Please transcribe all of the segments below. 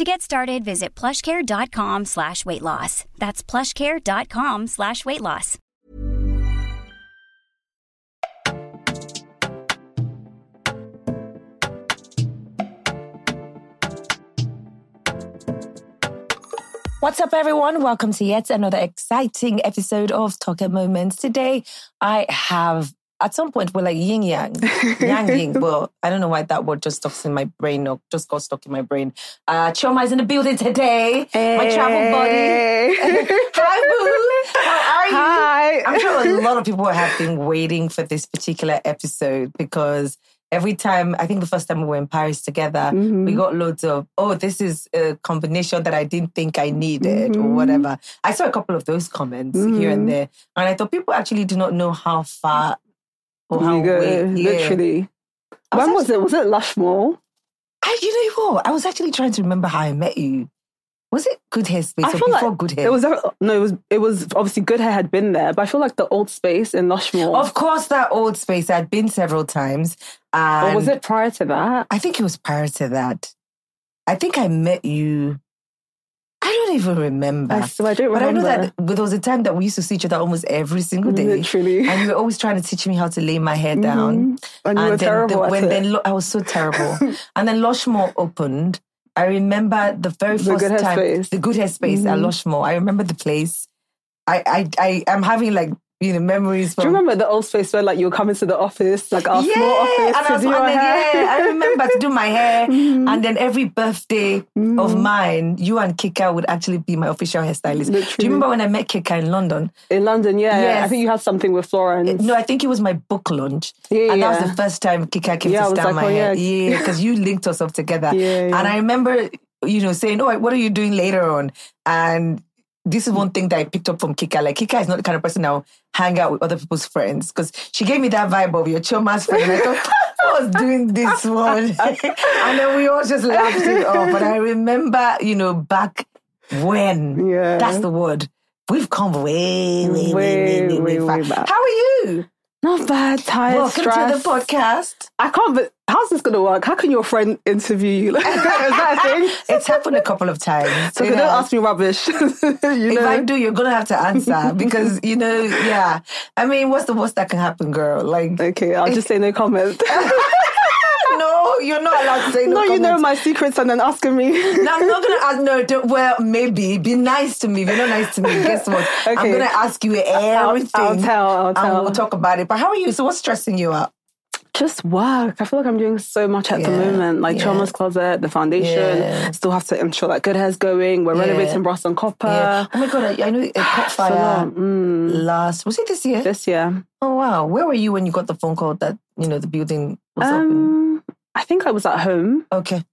To get started, visit plushcare.com/weightloss. That's plushcare.com/weightloss. What's up, everyone? Welcome to yet another exciting episode of Toke Moments. Today, I have, at some point, we're like yin-yang, yang-yin, but I don't know why that word just stuck in my brain or just got stuck in my brain. Chioma is in the building today. Hey. My travel buddy. Hi, boo. How are you? Hi. I'm sure a lot of people have been waiting for this particular episode because every time, I think the first time we were in Paris together, we got loads of, oh, this is a combination that I didn't think I needed or whatever. I saw a couple of those comments here and there. And I thought people actually do not know how far or how literally. When was it? Was it Lushmore? You know what? I was actually trying to remember how I met you. Was it Good Hair space or before like Good Hair? It was obviously Good Hair had been there, but I feel like the old space in Lushmore. Of course, that old space. I'd been several times. Or was it prior to that? I think it was prior to that. I think I met you. I don't even remember. I don't remember. But I know that there was a time that we used to see each other almost every single day. Literally. And you were always trying to teach me how to lay my hair down. And you were terrible at it. I was so terrible. And then Lushmore opened. I remember the very first time, the Good Hair space at Lushmore. I remember the place. I'm having like, you know, memories. Do you remember the old space where like you were coming to the office, like our small office to do your hair? Yeah, I remember to do my hair. And then every birthday of mine, you and Kika would actually be my official hairstylist. Literally. Do you remember when I met Kika in London? In London, yeah. I think you had something with Florence. No, I think it was my book launch. Yeah, and that was the first time Kika came to style my hair. Yeah, because you linked us up together. Yeah. And I remember, you know, saying, oh, what are you doing later on? And this is one thing that I picked up from Kika. Like, Kika is not the kind of person that will hang out with other people's friends because she gave me that vibe of your Chioma's friend. I thought, I was doing this one. And then we all just laughed it off. But I remember, you know, back when. Yeah. That's the word. We've come way back. How are you? Not bad, tired, welcome stressed. Welcome to the podcast. I can't, but how's this going to work? How can your friend interview you? Like, is that a thing? It's happened a couple of times. So don't ask me rubbish. If I do, you're going to have to answer because, you know, yeah. I mean, what's the worst that can happen, girl? Like, okay, I'll just say no comment. No, you're not allowed to say no. No, you know my secrets and then asking me. No, I'm not going to ask. No, well, maybe. Be nice to me. If you're not nice to me, guess what? Okay. I'm going to ask you everything. I'll tell. And we'll talk about it. But how are you? So what's stressing you out? Just work. I feel like I'm doing so much at the moment. Like Chioma's Closet, the foundation. Still have to ensure that Good Hair's going. We're renovating Brass and Copper. Yeah. Oh my God, I know it caught fire last... Was it this year? This year. Oh wow. Where were you when you got the phone call that, you know, the building was open? I think I was at home. Okay.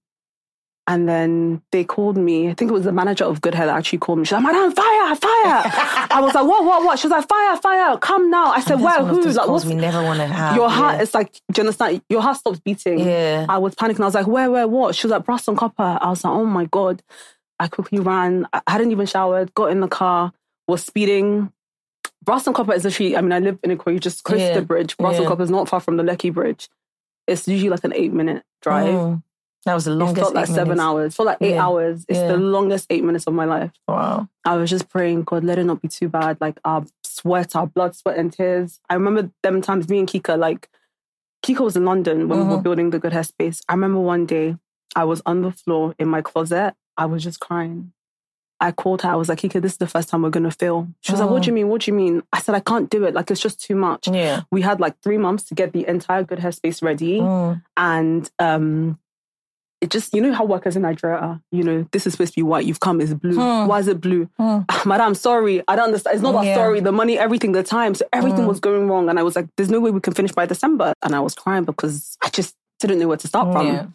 And then they called me. I think it was the manager of Good Hair that actually called me. She's like, Madam, fire. I was like, what? She was like, fire, come now. I said, where, who? Like, what? We never want to have. Your heart is like, do you understand? Your heart stops beating. Yeah. I was panicking. I was like, where, what? She was like, Brass and Copper. I was like, oh my God. I quickly ran. I hadn't even showered, got in the car, was speeding. Brass and Copper is literally, I mean, I live in Ecuador, just close to the bridge. Brass and Copper is not far from the Lekki Bridge. It's usually like an 8-minute drive. Mm. That was the longest. It felt like 7 hours. It felt like 8 hours. It's the longest 8 minutes of my life. Wow. I was just praying, God, let it not be too bad. Like our sweat, our blood, sweat and tears. I remember them times, me and Kika, like, Kika was in London when we were building the Good Hair space. I remember one day I was on the floor in my closet. I was just crying. I called her. I was like, Kika, this is the first time we're going to fail. She was like, what do you mean? What do you mean? I said, I can't do it. Like, it's just too much. Yeah. We had like 3 months to get the entire Good Hair space ready. Mm. And it just, you know how workers in Nigeria are, you know, this is supposed to be white. You've come, it's blue. Mm. Why is it blue? Mm. Madam, sorry. I don't understand. It's not that sorry. The money, everything, the time. So everything was going wrong. And I was like, there's no way we can finish by December. And I was crying because I just didn't know where to start from. Yeah.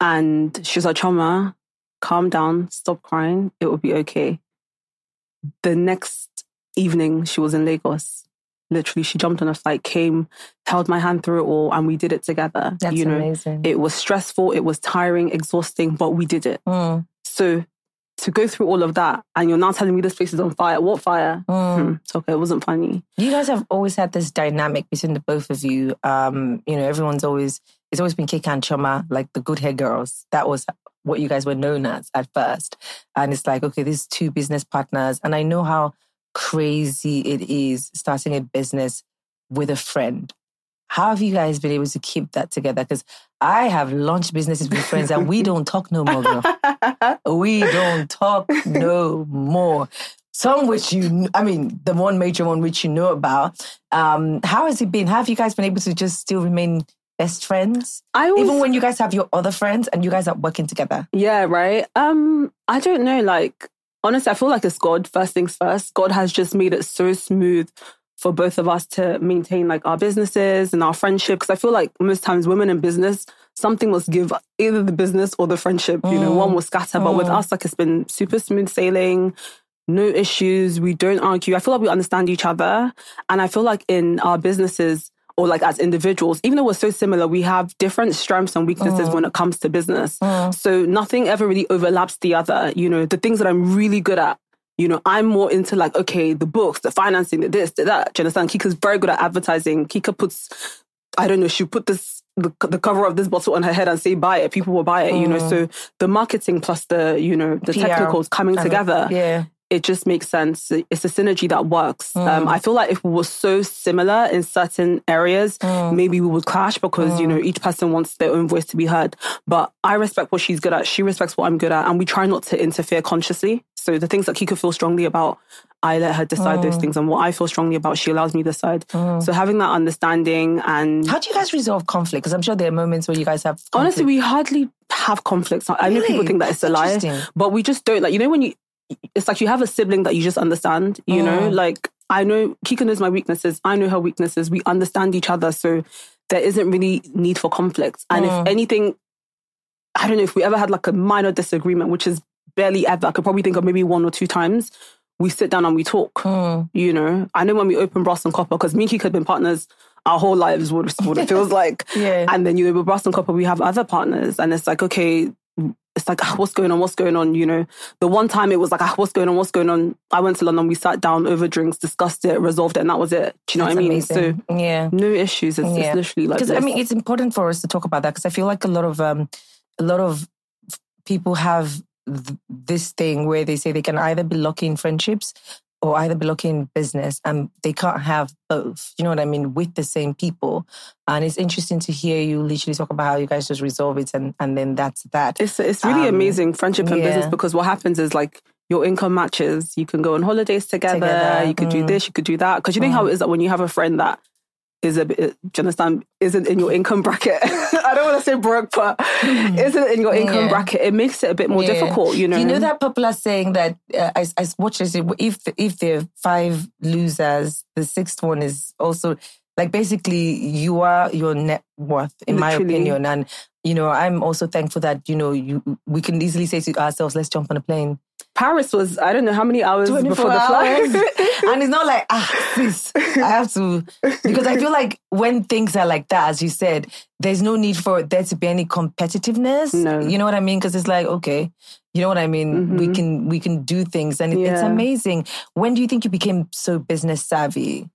And she was like, Chioma, calm down, stop crying, it will be okay. The next evening, she was in Lagos. Literally, she jumped on a flight, came, held my hand through it all, and we did it together. That's amazing. It was stressful, it was tiring, exhausting, but we did it. Mm. So to go through all of that, and you're now telling me this place is on fire. What fire? Mm. It's okay, it wasn't funny. You guys have always had this dynamic between the both of you. You know, everyone's always, it's always been Kika and Chioma, like the Good Hair girls. That was what you guys were known as at first. And it's like, okay, these two business partners. And I know how crazy it is starting a business with a friend. How have you guys been able to keep that together? Because I have launched businesses with friends and we don't talk no more, girl. We don't talk no more. Some which you, I mean, the one major one which you know about. How has it been? How have you guys been able to just still remain best friends? Even when you guys have your other friends and you guys are working together? Yeah, right. I don't know. Like, honestly, I feel like it's God. First things first. God has just made it so smooth for both of us to maintain like our businesses and our friendship. Because I feel like most times women in business, something must give, either the business or the friendship. You know, one will scatter. But with us, like, it's been super smooth sailing. No issues. We don't argue. I feel like we understand each other. And I feel like in our businesses, or like as individuals, even though we're so similar, we have different strengths and weaknesses when it comes to business. So nothing ever really overlaps the other. You know, the things that I'm really good at, you know, I'm more into like, okay, the books, the financing, the this, the that. Do you understand? Kika's very good at advertising. Kika puts, I don't know, she'll put this, the cover of this bottle on her head and say, buy it. People will buy it, you know. So the marketing plus the, you know, the PR, technicals coming together. Yeah. It just makes sense. It's a synergy that works. I feel like if we were so similar in certain areas, maybe we would clash because, you know, each person wants their own voice to be heard. But I respect what she's good at. She respects what I'm good at. And we try not to interfere consciously. So the things that Kika feels strongly about, I let her decide those things. And what I feel strongly about, she allows me to decide. So having that understanding and... How do you guys resolve conflict? Because I'm sure there are moments where you guys have conflict. Honestly, we hardly have conflicts. I know people think that it's a lie. But we just don't. Like, you know, when you... It's like you have a sibling that you just understand, you know, like I know Kika knows my weaknesses. I know her weaknesses. We understand each other. So there isn't really need for conflict. And if anything, I don't know if we ever had like a minor disagreement, which is barely ever. I could probably think of maybe 1 or 2 times. We sit down and we talk, you know. I know when we opened Brass and Copper, because me and Kika had been partners our whole lives, what it feels like. And then, you know, with Brass and Copper, we have other partners. And it's like, okay... It's like, what's going on, you know. The one time it was like, what's going on. I went to London, we sat down over drinks, discussed it, resolved it, and that was it. Do you know what I mean? Amazing. So no issues. It's literally like this. Because, I mean, it's important for us to talk about that because I feel like a lot of people have this thing where they say they can either be lucky in friendships or either be lucky in business, and they can't have both, you know what I mean, with the same people. And it's interesting to hear you literally talk about how you guys just resolve it and then that's that. It's really amazing, friendship and business, because what happens is like your income matches. You can go on holidays together. You could do this, you could do that. Because you know how it is that when you have a friend that is a bit, do you understand, isn't in your income bracket. I don't want to say broke, but isn't in your income bracket. It makes it a bit more difficult, you know. You know that popular saying that I watch this, if there are 5 losers, the 6th one is also, like, basically you are your net worth, in my opinion. And, you know, I'm also thankful that, you know, we can easily say to ourselves, let's jump on a plane. Paris was, I don't know how many hours before the flight. And it's not like, sis, I have to. Because I feel like when things are like that, as you said, there's no need for there to be any competitiveness. No. You know what I mean? Because it's like, okay, you know what I mean? Mm-hmm. We can do things. And it's amazing. When do you think you became so business savvy?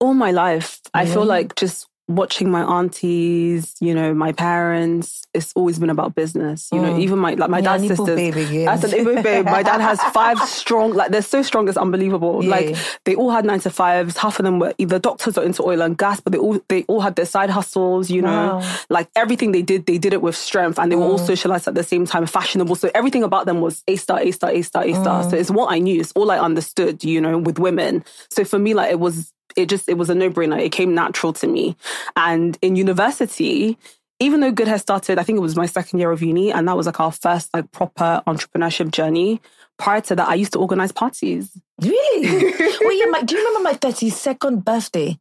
All my life. Yeah. I feel like just watching my aunties, you know, my parents, it's always been about business. You know, even my dad's sisters. Baby, as an Igbo babe, my dad has 5 strong, like they're so strong, it's unbelievable. Yeah. Like they all had 9 to 5s. Half of them were either doctors or into oil and gas, but they all had their side hustles. You know, like everything they did it with strength, and they were all socialized at the same time, fashionable. So everything about them was A star, A star, A star, A star. So it's what I knew, it's all I understood. You know, with women. So for me, like it was a no-brainer. It came natural to me. And in university, even though Good Hair started, I think it was my second year of uni, and that was like our first like proper entrepreneurship journey. Prior to that, I used to organize parties. Really? Well, yeah, do you remember my 32nd birthday?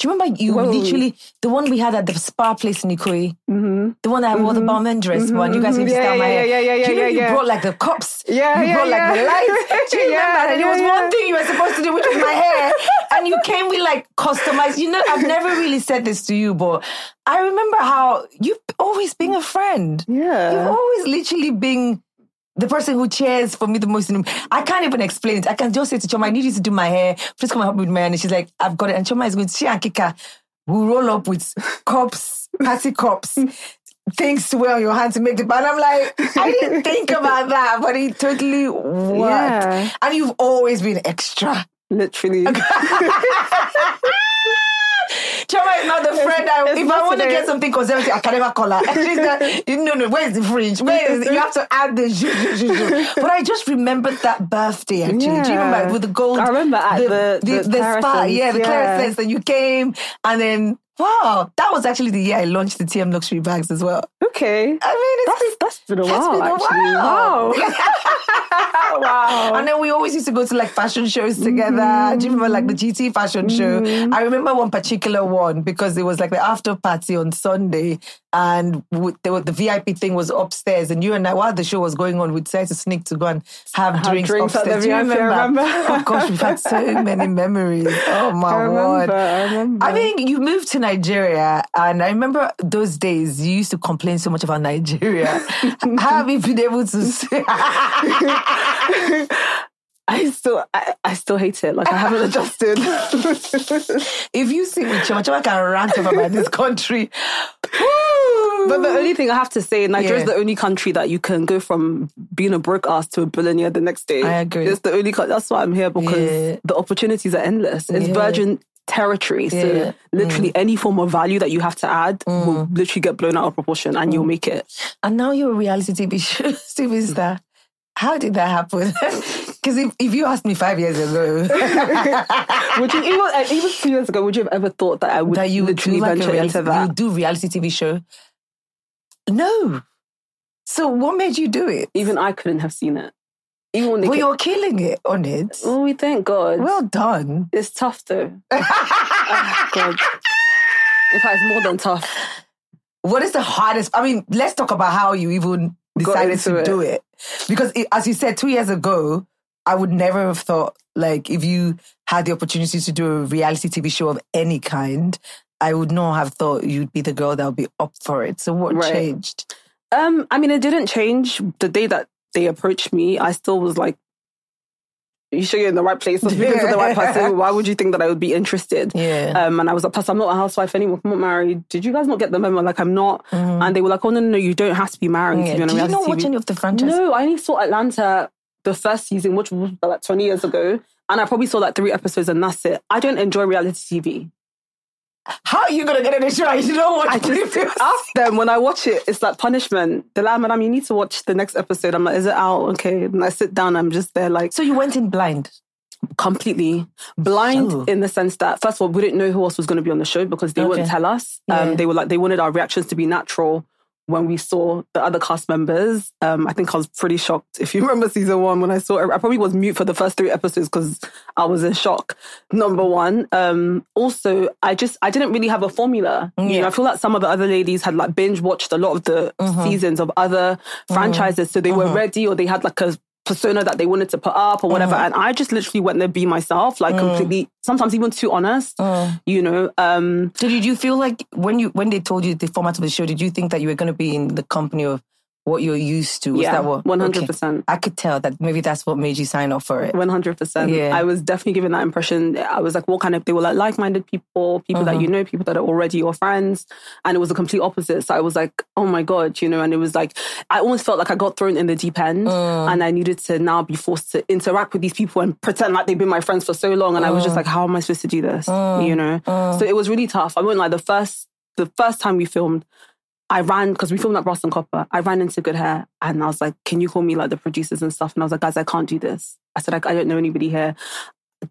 Do you remember you literally, the one we had at the spa place in Ikoyi? Mm-hmm. The one that I wore the barman dress one. You guys used to style my hair. Do you know you brought like the cups? You brought like the lights. Do you remember? And there was one thing you were supposed to do, which was my hair. And you came with like customized. You know, I've never really said this to you, but I remember how you've always been a friend. Yeah. You've always literally been the person who cheers for me the most. I can't even explain it. I can just say to Chioma, I need you to do my hair. Please come and help me with my hair. And she's like, I've got it. And Chioma is going to, she and Kika will roll up with cups, party cups, things to wear on your hand to make the... And I'm like, I didn't think about that, but it totally worked. Yeah. And you've always been extra. Literally. Chioma is not the friend. If I want to get something conservative, I can never call her. She's like, no, where's the fridge? You have to add the ju. But I just remembered that birthday, actually. Yeah. Do you remember? With the gold. I remember at the spa. Yeah, the Clarissons. And you came, and then, wow, that was actually the year I launched the TM Luxury Bags as well. Okay. I mean, that's been a while, actually. Wow. Wow. And then we always used to go to like fashion shows together. Do you remember like the GT fashion show? I remember one particular one because it was like the after party on Sunday, and the VIP thing was upstairs, and you and I, while the show was going on, we'd try to sneak to go and have drinks upstairs. Do you remember? Of course, we've had so many memories. Oh my God. I mean, you moved to Nigeria, and I remember those days you used to complain so much about Nigeria. How have you been able to say? I still hate it. Like, I haven't adjusted. If you see me, Chioma can rant about this country. But the only thing I have to say, Nigeria is the only country that you can go from being a broke ass to a billionaire the next day. I agree. It's the only country. That's why I'm here, because the opportunities are endless. It's virgin territory. So literally any form of value that you have to add will literally get blown out of proportion, and you'll make it. And now you're a reality TV star. How did that happen? Because if you asked me 5 years ago, even 2 years ago, would you have ever thought that I would literally venture into that? You do reality TV show? No. So what made you do it? Even I couldn't have seen it. You're killing it on it. Oh, we thank God. Well done. It's tough though. Oh, God. In fact, it's more than tough. What is the hardest? I mean, let's talk about how you even decided to do it. Because as you said, 2 years ago, I would never have thought, like, if you had the opportunity to do a reality TV show of any kind, I would not have thought you'd be the girl that would be up for it. So what changed? I mean, it didn't change. The day that they approached me, I still was like, you sure you're in the right place? Because of the right person. Why would you think that I would be interested? Yeah. And I was like, plus I'm not a housewife anymore. I'm not married. Did you guys not get the memo? Like, I'm not. Mm-hmm. And they were like, oh, no, you don't have to be married. Yeah. Did you not watch any of the franchise? No, I only saw Atlanta, the first season, which was like 20 years ago. And I probably saw like 3 episodes and that's it. I don't enjoy reality TV. How are you going to get an insurance? You don't watch I just ask them when I watch it. It's like punishment. They're like, madam, you need to watch the next episode. I'm like, is it out? Okay. And I sit down. I'm just there like... So you went in blind? Completely. Blind in the sense that, first of all, we didn't know who else was going to be on the show because they wouldn't tell us. They were like, they wanted our reactions to be natural when we saw the other cast members. I think I was pretty shocked. If you remember season 1, when I saw it, I probably was mute for the first 3 episodes because I was in shock, number one. Also, I didn't really have a formula. Yeah. You know, I feel like some of the other ladies had like binge watched a lot of the seasons of other franchises. So they were ready, or they had like a persona that they wanted to put up or whatever. And I just literally went there, be myself, like completely, sometimes even too honest, you know. Did you feel like when they told you the format of the show, did you think that you were going to be in the company of what you're used to? Was that what? 100%. Okay. I could tell that maybe that's what made you sign up for it. 100%. Yeah. I was definitely given that impression. I was like, what kind of, they were like like-minded people, people that you know, people that are already your friends. And it was a complete opposite. So I was like, oh my God, you know, and it was like, I almost felt like I got thrown in the deep end and I needed to now be forced to interact with these people and pretend like they've been my friends for so long. And I was just like, how am I supposed to do this? You know? So it was really tough. I won't lie, the first time we filmed, I ran, because we filmed at Brass and Copper, I ran into Good Hair and I was like, can you call me like the producers and stuff? And I was like, guys, I can't do this. I said, I don't know anybody here.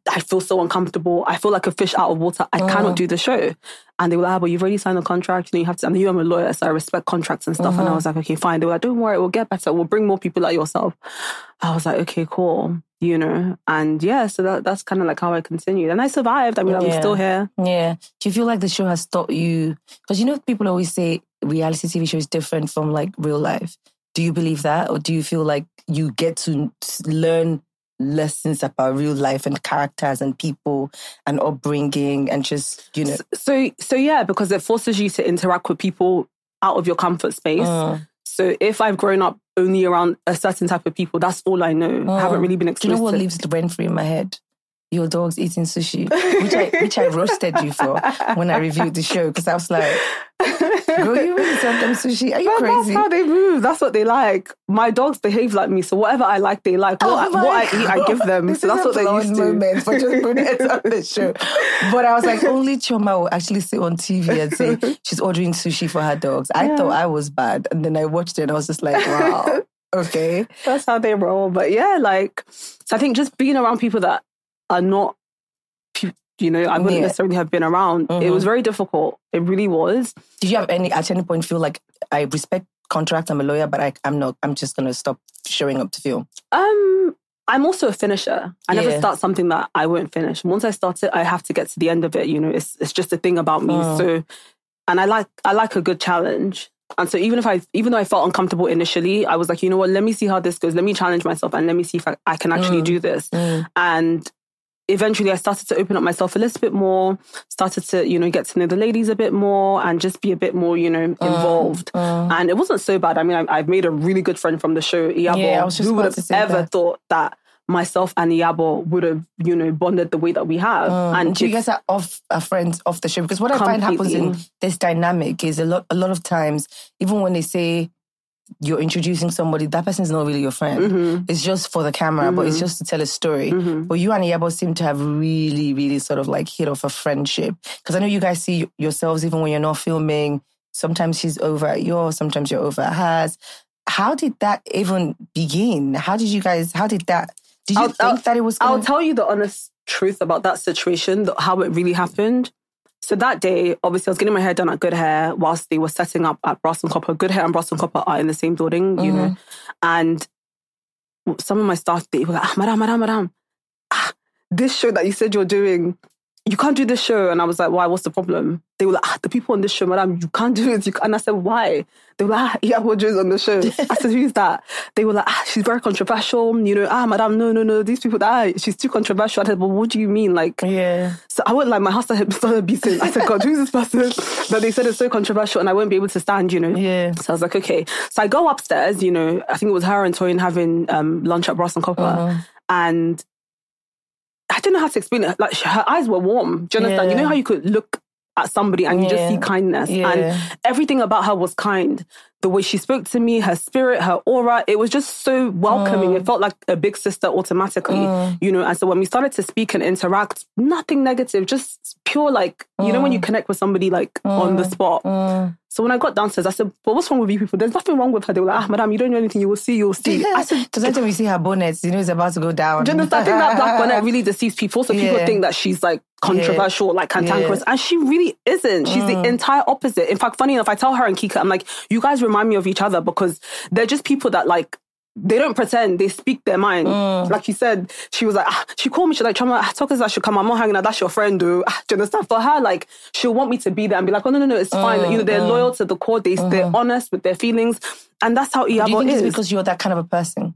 I feel so uncomfortable. I feel like a fish out of water. I cannot do the show. And they were like, well, you've already signed a contract. You know, you have to, and I'm a lawyer, so I respect contracts and stuff. And I was like, okay, fine. They were like, don't worry, we'll get better. We'll bring more people like yourself. I was like, okay, cool. You know, and yeah, so that's kind of like how I continued. And I survived. I mean, I'm still here. Yeah. Do you feel like the show has taught you? Because you know, people always say reality TV show is different from like real life. Do you believe that? Or do you feel like you get to learn lessons about real life and characters and people and upbringing and just, you know? So yeah, because it forces you to interact with people out of your comfort space. So if I've grown up only around a certain type of people, that's all I know. I haven't really been exposed. Do you know what lives rent-free in my head? Your dog's eating sushi, which I roasted you for when I reviewed the show, because I was like, girl, you really sent them sushi? Are you crazy? That's how they move. That's what they like. My dogs behave like me, so whatever I like, they like. What I eat, I give them. This so that's what they used to. For just brunettes on the show. But I was like, only Chioma will actually sit on TV and say she's ordering sushi for her dogs. I thought I was bad, and then I watched it and I was just like, wow, okay, that's how they roll. But yeah, like, so I think just being around people that are not, you know, I wouldn't necessarily have been around. It was very difficult. It really was. Did you have at any point feel like, I respect contract, I'm a lawyer, but I'm just going to stop showing up to film? I'm also a finisher. I never start something that I won't finish. Once I start it, I have to get to the end of it. You know, it's just a thing about me. So, and I like a good challenge. And so even though I felt uncomfortable initially, I was like, you know what, let me see how this goes. Let me challenge myself and let me see if I can actually do this. And eventually I started to open up myself a little bit more, started to, you know, get to know the ladies a bit more and just be a bit more, you know, involved. And it wasn't so bad. I mean, I've made a really good friend from the show, Iyabo. Yeah, who would have ever thought that myself and Iyabo would have, you know, bonded the way that we have. And do you guys are friends off the show? Because what I find happens in this dynamic is a lot of times, even when they say you're introducing somebody, that person's not really your friend. It's just for the camera, but it's just to tell a story. But you and Iyabo seem to have really, really sort of like hit off a friendship. Because I know you guys see yourselves even when you're not filming. Sometimes she's over at yours, sometimes you're over at hers. How did that even begin? I'll tell you the honest truth about that situation, how it really happened. So that day, obviously, I was getting my hair done at Good Hair whilst they were setting up at Brass and Copper. Good Hair and Brass and Copper are in the same building, you know. And some of my staff, they were like, madam, this show that you said you're doing, you can't do this show. And I was like, why? What's the problem? They were like, the people on this show, madam, you can't do it. And I said, why? They were like, Iyabo Joe's on the show. I said, who's that? They were like, she's very controversial. You know, madam, no. These people, she's too controversial. I said, well, what do you mean? Like, yeah. So I went like, my heart started beating. I said, God, who's this person? But they said it's so controversial and I won't be able to stand, you know. Yeah. So I was like, okay. So I go upstairs, you know, I think it was her and Toyin having lunch at Brass and Copper. And I don't know how to explain it. Like, her eyes were warm. Do you understand? Yeah. You know how you could look at somebody and you just see kindness. Yeah. And everything about her was kind. The way she spoke to me, her spirit, her aura, it was just so welcoming. It felt like a big sister automatically, you know. And so when we started to speak and interact, nothing negative, just pure, like, you know, when you connect with somebody, like, on the spot. So when I got downstairs, I said, but what's wrong with you people? There's nothing wrong with her. They were like, madam, you don't know anything. You'll see. I said, because every time you see her bonnet, you know it's about to go down. Do you understand? I think that black bonnet really deceives people. So people think that she's, like, controversial, like, cantankerous. And she really isn't. She's the entire opposite. In fact, funny enough, I tell her and Kika, I'm like, you guys remind me of each other because they're just people that, like, they don't pretend, they speak their mind. Like you said, she was like, she called me, she's like, Chioma, Toke's that should come, I'm not hanging out, that's your friend, dude. Do you understand? For her, like, she'll want me to be there and be like, oh, no, it's fine. You know, they're loyal to the core, they're honest with their feelings. And that's how Iyabo is. Do you think it's because you're that kind of a person?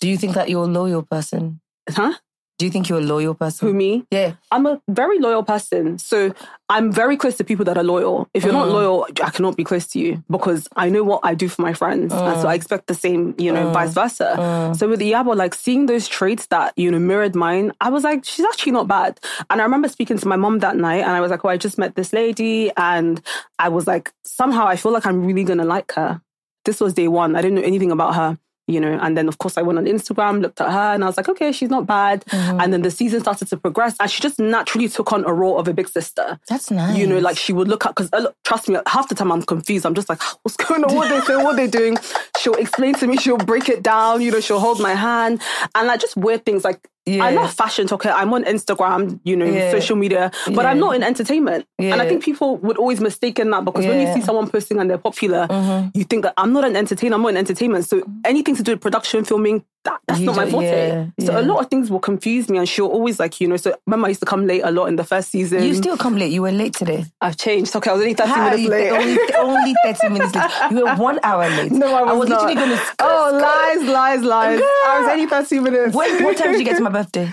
Do you think that you're a loyal person? Huh? Do you think you're a loyal person? Who, me? Yeah. I'm a very loyal person. So I'm very close to people that are loyal. If you're not loyal, I cannot be close to you because I know what I do for my friends. And so I expect the same, you know, vice versa. So with Iyabo, like seeing those traits that, you know, mirrored mine, I was like, she's actually not bad. And I remember speaking to my mom that night and I was like, oh, I just met this lady. And I was like, somehow I feel like I'm really going to like her. This was day one. I didn't know anything about her. You know, and then of course I went on Instagram, looked at her and I was like, okay, she's not bad. And then the season started to progress and she just naturally took on a role of a big sister. That's nice. You know, like she would look at, because trust me, half the time I'm confused. I'm just like, what's going on? What are they saying? What are they doing? She'll explain to me. She'll break it down. You know, she'll hold my hand. And like just weird things like, yeah. I love fashion, Toke. I'm on Instagram, you know, social media, but I'm not in entertainment. And I think people would always mistaken that because when you see someone posting and they're popular, you think that I'm not an entertainer, I'm not in entertainment. So anything to do with production, filming, that's not my forte. So a lot of things will confuse me and she'll always like, you know, so remember I used to come late a lot in the first season. You still come late? You were late today? I've changed. Okay, I was only 30 minutes late. Only 30 minutes late. You were 1 hour late. No, I was not. Literally going to... lies. Girl. I was only 30 minutes. What time did you get to my birthday?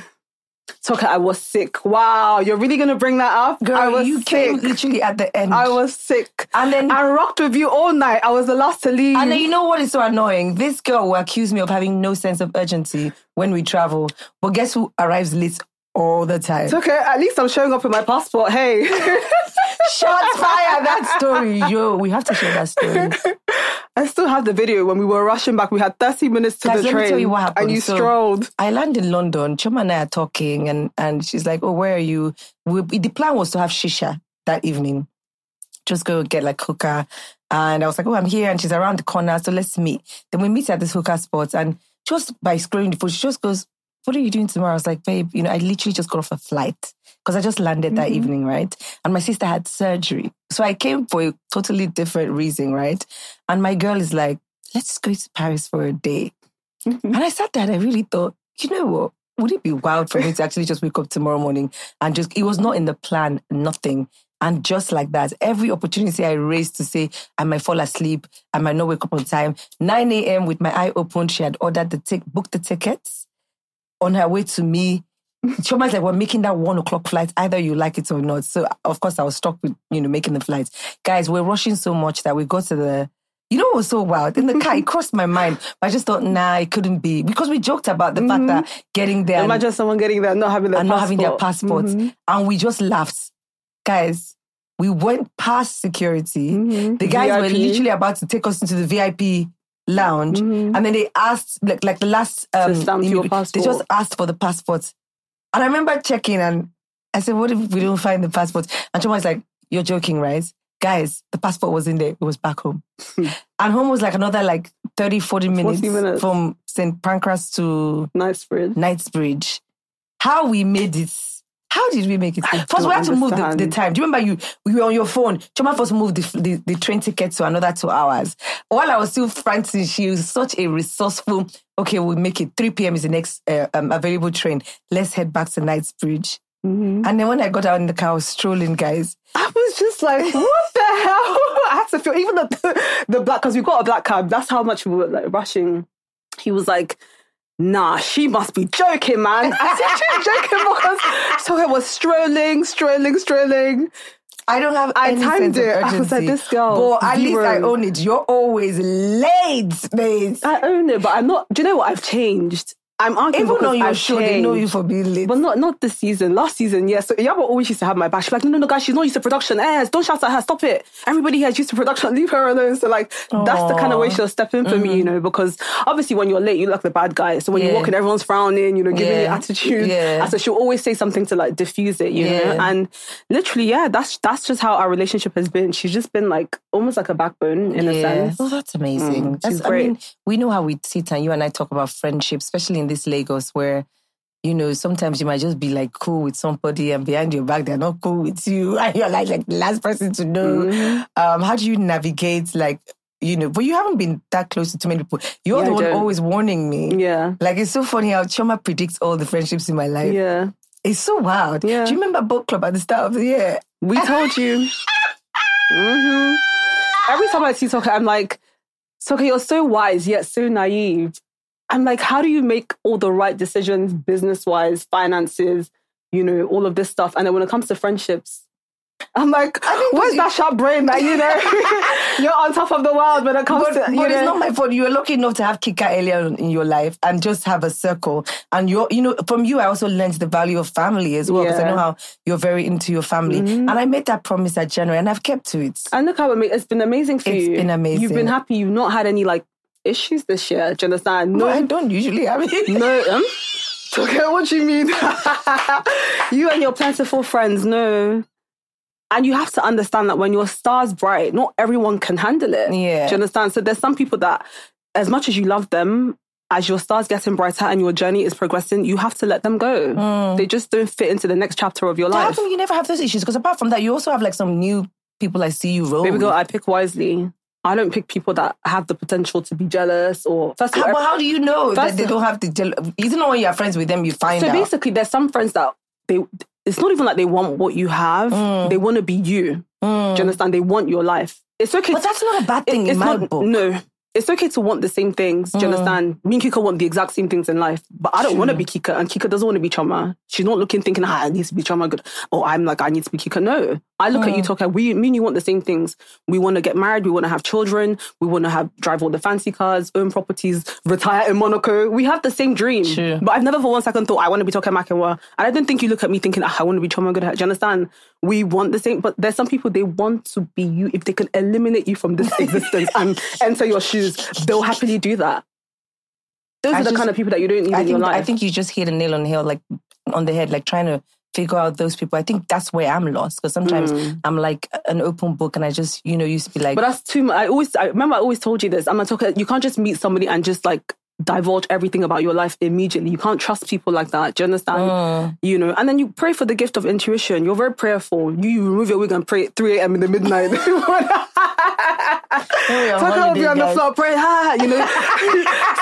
Toka, I was sick. Wow, you're really going to bring that up? Girl, I was came literally at the end. I was sick. And then I rocked with you all night. I was the last to leave. And then you know what is so annoying? This girl will accuse me of having no sense of urgency when we travel. But guess who arrives late all the time? Toka, at least I'm showing up with my passport. Hey. Shots fired, that story. Yo, we have to share that story. I still have the video when we were rushing back. We had 30 minutes to the train. Let me tell you what happened. And you strolled. I landed in London. Chioma and I are talking and she's like, oh, where are you? The plan was to have shisha that evening. Just go get like hookah. And I was like, oh, I'm here. And she's around the corner. So let's meet. Then we meet at this hookah spot. And just by scrolling the phone, she just goes, what are you doing tomorrow? I was like, babe, you know, I literally just got off a flight. Because I just landed that evening, right? And my sister had surgery. So I came for a totally different reason, right? And my girl is like, let's go to Paris for a day. And I sat there and I really thought, you know what? Would it be wild for me to actually just wake up tomorrow morning and just, it was not in the plan, nothing. And just like that, every opportunity I raised to say, I might fall asleep, I might not wake up on time. 9 a.m. with my eye open, she had ordered booked the tickets on her way to me. Chioma's like, we're making that 1 o'clock flight, either you like it or not. So, of course, I was stuck with, you know, making the flight. Guys, we're rushing so much that we got to the... You know what was so wild? In the car, it crossed my mind. But I just thought, nah, it couldn't be. Because we joked about the fact that getting there... Imagine someone getting there and not having their passport. And we just laughed. Guys, we went past security. The guys were literally about to take us into the VIP lounge. And then they asked, like the last... they just asked for the passport. And I remember checking and I said, what if we don't find the passport? And Chioma was like, you're joking, right? Guys, the passport was in there. It was back home. And home was like another like 30, 40 minutes from St. Pancras to Knightsbridge. How did we make it? First, we had to move the time. Do you remember you were on your phone? Chioma first moved the train ticket to another 2 hours. While I was still frantic, she was such a resourceful, okay, we'll make it. 3 p.m. is the next available train. Let's head back to Knightsbridge. And then when I got out in the car, I was strolling, guys. I was just like, what the hell? I had to feel, even the black, because we got a black cab. That's how much we were like rushing. He was like, nah, she must be joking, man. I said she's joking because Toke was strolling. I don't have any sense of urgency. I was like, this girl. But at least I own it. You're always late, babe. I own it, but I'm not. Do you know what? I've changed. I'm arguing because I've changed. Even on your show, they know you for being late. But not this season. Last season, yes. Yeah. So Iyabo always used to have my back. She's like, no, guys, she's not used to production. Don't shout at her. Stop it. Everybody here is used to production. Leave her alone. So like, that's the kind of way she'll step in for me, you know, because obviously when you're late, you look like the bad guy. So when you walk in, everyone's frowning, you know, giving you attitude. And so she'll always say something to like diffuse it, you know. And literally, that's just how our relationship has been. She's just been like, almost like a backbone in a sense. Oh, that's amazing. That's great. I mean, we know how we sit and you and I talk about friendships, especially in this Lagos where, you know, sometimes you might just be like cool with somebody and behind your back, they're not cool with you. And you're like the last person to know. How do you navigate like, you know, but you haven't been that close to too many people. You're the one always warning me. Yeah. Like it's so funny how Chioma predicts all the friendships in my life. Yeah. It's so wild. Yeah. Do you remember book club at the start of the year? We told you. Every time I see Toke, I'm like, Toke, you're so wise yet so naive. I'm like, how do you make all the right decisions, business-wise, finances, you know, all of this stuff? And then when it comes to friendships, I'm like, where's that sharp brain that, you know, you're on top of the world when it comes to, you know. But it's not my fault. You were lucky enough to have Kika earlier in your life and just have a circle. And, you know, from you, I also learned the value of family as well, because I know how you're very into your family. Mm-hmm. And I made that promise at January and I've kept to it. And look how it's been amazing for you. It's been amazing. You've been happy. You've not had any, like, issues this year. Do you understand? No, I don't usually have it. No, okay, what do you mean? You and your plentiful friends, no. And you have to understand that when your star's bright, not everyone can handle it. Yeah. Do you understand? So there's some people that, as much as you love them, as your star's getting brighter and your journey is progressing, you have to let them go. Mm. They just don't fit into the next chapter of your life. How come you never have those issues? Because apart from that, you also have like some new people I see you roll. Baby girl, I pick wisely. I don't pick people that have the potential to be jealous or... First of all, but how do you know that they don't have the jealousy? Isn't it when you're friends with them, you find out? So basically, there's some friends that they... It's not even like they want what you have. Mm. They want to be you. Mm. Do you understand? They want your life. It's okay. But that's not a bad thing in my book. No. It's okay to want the same things. Do you understand? Me and Kika want the exact same things in life. But I don't want to be Kika. And Kika doesn't want to be Chioma. She's not looking, thinking, I need to be Chioma good. Or I'm like, I need to be Kika. No. I look at you, Toke. Me and you want the same things. We want to get married. We want to have children. We want to drive all the fancy cars, own properties, retire in Monaco. We have the same dream. True. But I've never for one second thought, I want to be Toke Makewa. And I don't think you look at me thinking, I want to be Chioma good. Do you understand? We want the same, but there's some people, they want to be you. If they can eliminate you from this existence and enter your shoes, they'll happily do that. Those are the kind of people that you don't need in your life. I think you just hit a nail on the head, like trying to figure out those people. I think that's where I'm lost, because sometimes I'm like an open book and I just, you know, used to be like... But that's too much. I remember I always told you this. I'm like, okay, you can't just meet somebody and just like divulge everything about your life immediately. You can't trust people like that. Do you understand? You know, and then you pray for the gift of intuition. You're very prayerful. You remove your wig and pray at 3 a.m. in the midnight. You're on the floor, pray, you know.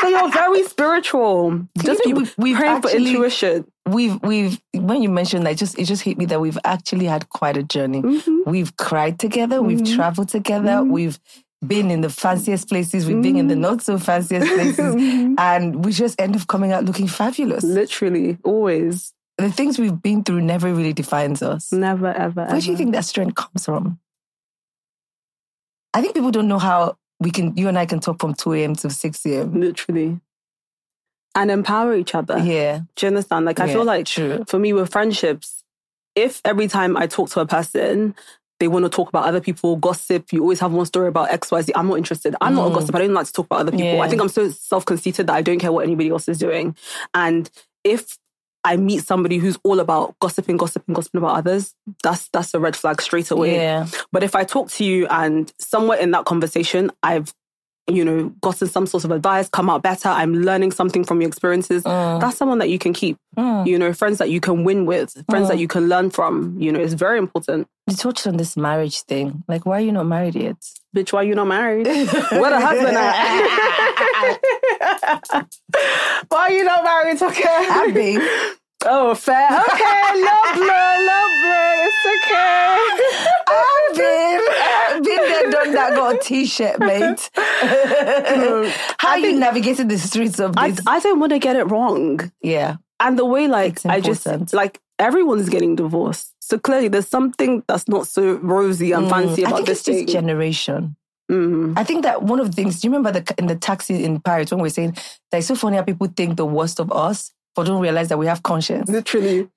So you're very spiritual. Just we pray for intuition. We've when you mentioned that, it just hit me that we've actually had quite a journey. Mm-hmm. We've cried together. Mm-hmm. We've traveled together. Mm-hmm. We've been in the fanciest places, we've been in the not so fanciest places, and we just end up coming out looking fabulous. Literally, always. The things we've been through never really defines us. Never, ever, ever. Where do you think that strength comes from? I think people don't know how you and I can talk from 2 a.m. to 6 a.m. Literally. And empower each other. Yeah. Do you understand? Like, I feel like, for me, with friendships, if every time I talk to a person, they want to talk about other people, gossip. You always have one story about XYZ. I'm not interested. I'm not a gossip. I don't like to talk about other people. Yeah. I think I'm so self-conceited that I don't care what anybody else is doing. And if I meet somebody who's all about gossiping about others, that's a red flag straight away. Yeah. But if I talk to you and somewhere in that conversation, I've, you know, gotten some sort of advice, come out better, I'm learning something from your experiences, that's someone that you can keep. You know, friends that you can win with, friends that you can learn from, you know, it's very important. You touched on this marriage thing. Like, why are you not married yet? Bitch, why are you not married? What a husband at? Why are you not married, okay? Abby. Oh, fair. Okay, love, it's okay. I've been there, done that, got a t-shirt, mate. How are you navigating the streets of this? I don't want to get it wrong. Yeah. And the way, like, I just, like, everyone's getting divorced. So clearly there's something that's not so rosy and fancy about this thing. I think it's just generation. Mm-hmm. I think that one of the things, do you remember in the taxi in Paris when we were saying that it's so funny how people think the worst of us but don't realize that we have conscience? Literally.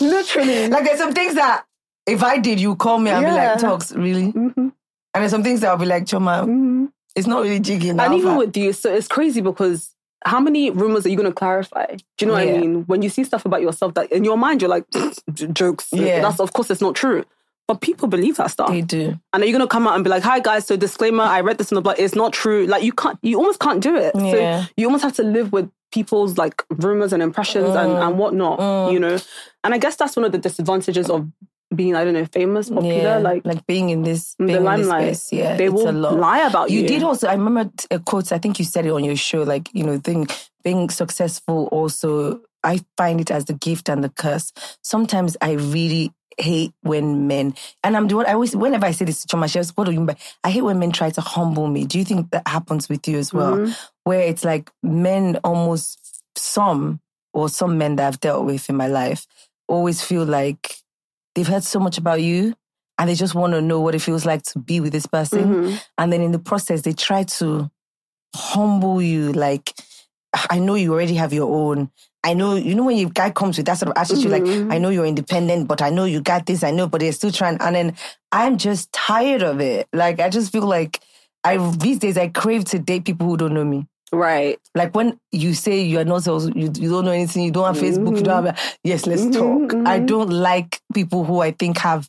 Literally. Like, there's some things that if I did, you call me and be like, talks, really? Mm-hmm. And there's some things that I'll be like, Chioma, it's not really jiggy now. And even with you, so it's crazy because how many rumors are you going to clarify? Do you know what I mean? When you see stuff about yourself that in your mind, you're like, jokes. Yeah. That's, of course, it's not true. But people believe that stuff. They do. And are you going to come out and be like, hi guys, so disclaimer, I read this in the blog, it's not true. Like, you almost can't do it. Yeah. So you almost have to live with people's like rumors and impressions and whatnot, you know? And I guess that's one of the disadvantages of being, I don't know, famous, popular, like being in this, the limelight. This space, they will lie about you. You did also, I remember a quote, I think you said it on your show, like, you know, being successful also, I find it as the gift and the curse. Sometimes I really hate when men, and I'm the one, I always, whenever I say this to Chioma, she goes, what do you mean by, I hate when men try to humble me. Do you think that happens with you as well? Mm-hmm. Where it's like men almost, some men that I've dealt with in my life always feel like they've heard so much about you and they just want to know what it feels like to be with this person. Mm-hmm. And then in the process, they try to humble you. Like, I know you already have your own. I know, you know, when your guy comes with that sort of attitude, mm-hmm. like, I know you're independent, but I know you got this, I know, but they're still trying. And then I'm just tired of it. Like, I just feel like these days I crave to date people who don't know me. Right. Like when you say you're not, you don't know anything, you don't have Facebook, mm-hmm. you don't have, yes, let's mm-hmm, talk. Mm-hmm. I don't like people who I think have,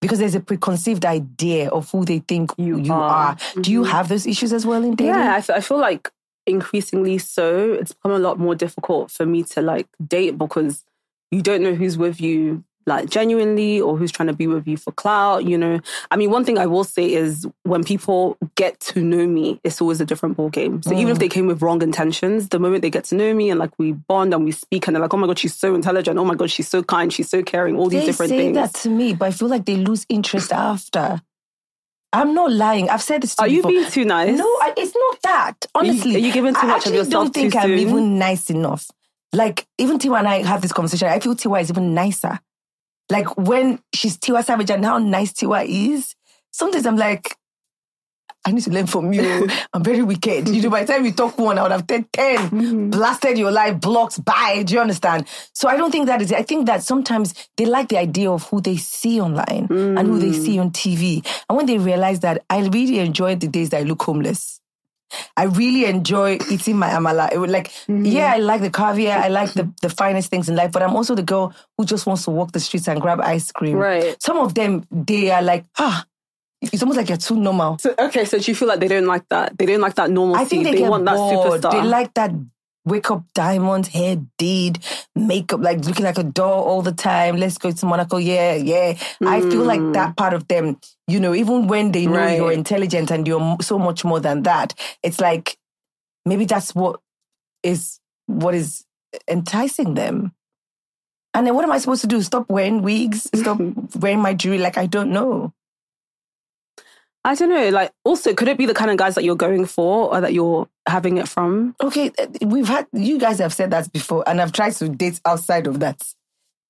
because there's a preconceived idea of who they think you are. Mm-hmm. Do you have those issues as well in dating? Yeah, I feel like, increasingly so, it's become a lot more difficult for me to like date because you don't know who's with you like genuinely or who's trying to be with you for clout, you know. I mean, one thing I will say is when people get to know me, it's always a different ball game. So even if they came with wrong intentions, the moment they get to know me and like we bond and we speak and they're like, oh my God, she's so intelligent. Oh my God, she's so kind. She's so caring. All these different things. They say that to me, but I feel like they lose interest after. I'm not lying. I've said this to you. Are you being too nice? No, it's not that. Honestly. Are you giving too much of yourself? I don't think I'm even nice enough. Like, even Tiwa and I have this conversation. I feel Tiwa is even nicer. Like, when she's Tiwa Savage and how nice Tiwa is, sometimes I'm like, I need to learn from you. I'm very wicked. You know, by the time you talk one, I would have said 10, mm-hmm. blasted your life, blocked, bye. Do you understand? So I don't think that is it. I think that sometimes they like the idea of who they see online and who they see on TV. And when they realize that, I really enjoy the days that I look homeless. I really enjoy eating my amala. It would like, yeah, I like the caviar. I like the finest things in life. But I'm also the girl who just wants to walk the streets and grab ice cream. Right. Some of them, they are like, it's almost like you're too normal. So, okay, so do you feel like they don't like that? They don't like that normalcy. I think they get want bored. That superstar. They like that wake up diamonds, hair did, makeup, like looking like a doll all the time. Let's go to Monaco. Yeah. I feel like that part of them, you know, even when they know you're intelligent and you're so much more than that, it's like maybe that's what is enticing them. And then what am I supposed to do? Stop wearing wigs? Stop wearing my jewelry? Like, I don't know. I don't know, like, also, could it be the kind of guys that you're going for or that you're having it from? Okay, you guys have said that before and I've tried to date outside of that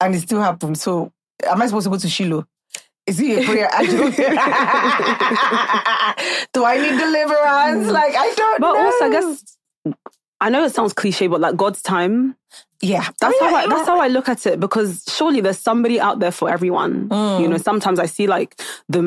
and it still happened. So, am I supposed to go to Shiloh? Is he a prayer? Do I need deliverance? Like, I don't know. But also, I guess, I know it sounds cliche, but like God's time. Yeah. That's how I look at it because surely there's somebody out there for everyone. You know, sometimes I see like the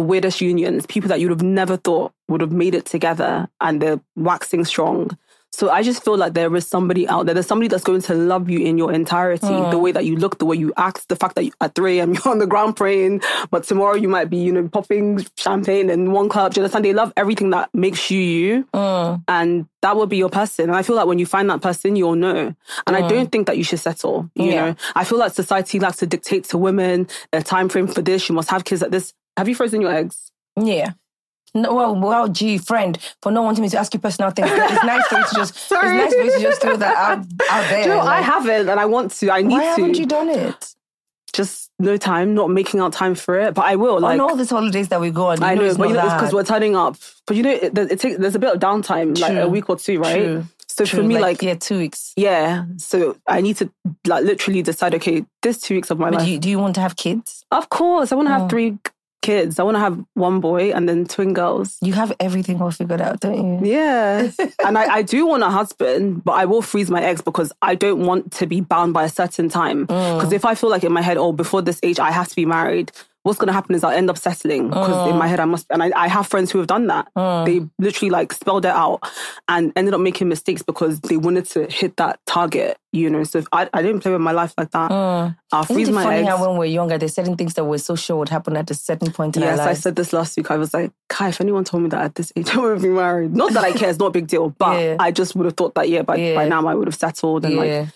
weirdest unions, people that you would have never thought would have made it together and they're waxing strong. So I just feel like there is somebody out there. There's somebody that's going to love you in your entirety, the way that you look, the way you act, the fact that you, at 3 a.m. you're on the ground praying, but tomorrow you might be, you know, popping champagne in one club. Do you understand? They love everything that makes you you. And that will be your person. And I feel like when you find that person, you'll know. And I don't think that you should settle, you know. I feel like society likes to dictate to women a time frame for this. You must have kids at this. Have you frozen your eggs? Yeah. No, well, gee, friend, for not wanting me to ask you personal things. It's nice for you to just throw that out there. No, like, I haven't and I want to. I need to. Why haven't you done it? Just no time, not making out time for it. But I will. Like, on all these holidays that we go on, it's because we're turning up. But you know, there's a bit of downtime, like a week or two, right? True. So for me, like 2 weeks. Yeah. So I need to like literally decide, okay, this 2 weeks of my life. Do you want to have kids? Of course. I want to have 3 kids. I want to have 1 boy and then 2 girls. You have everything all figured out, don't you? Yeah. And I do want a husband, but I will freeze my eggs because I don't want to be bound by a certain time. Because if I feel like in my head, before this age, I have to be married, what's going to happen is I'll end up settling because in my head I must... And I have friends who have done that. They literally like spelled it out and ended up making mistakes because they wanted to hit that target, you know? So if I didn't play with my life like that. I'll freeze my eggs. Isn't it funny how when we're younger, there's certain things that we're so sure would happen at a certain point in our life? Yes, I said this last week. I was like, Kai, if anyone told me that at this age I would be married. Not that I care, it's not a big deal, but I just would have thought that, by now I would have settled and like...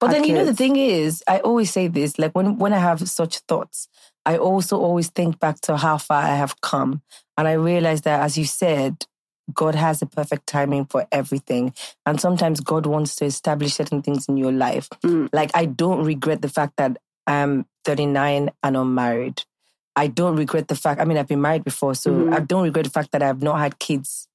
But then, you know, the thing is, I always say this, like when I have such thoughts, I also always think back to how far I have come. And I realize that, as you said, God has a perfect timing for everything. And sometimes God wants to establish certain things in your life. Like, I don't regret the fact that I'm 39 and unmarried. I don't regret the fact, I mean, I've been married before, so mm-hmm. I don't regret the fact that I've not had kids,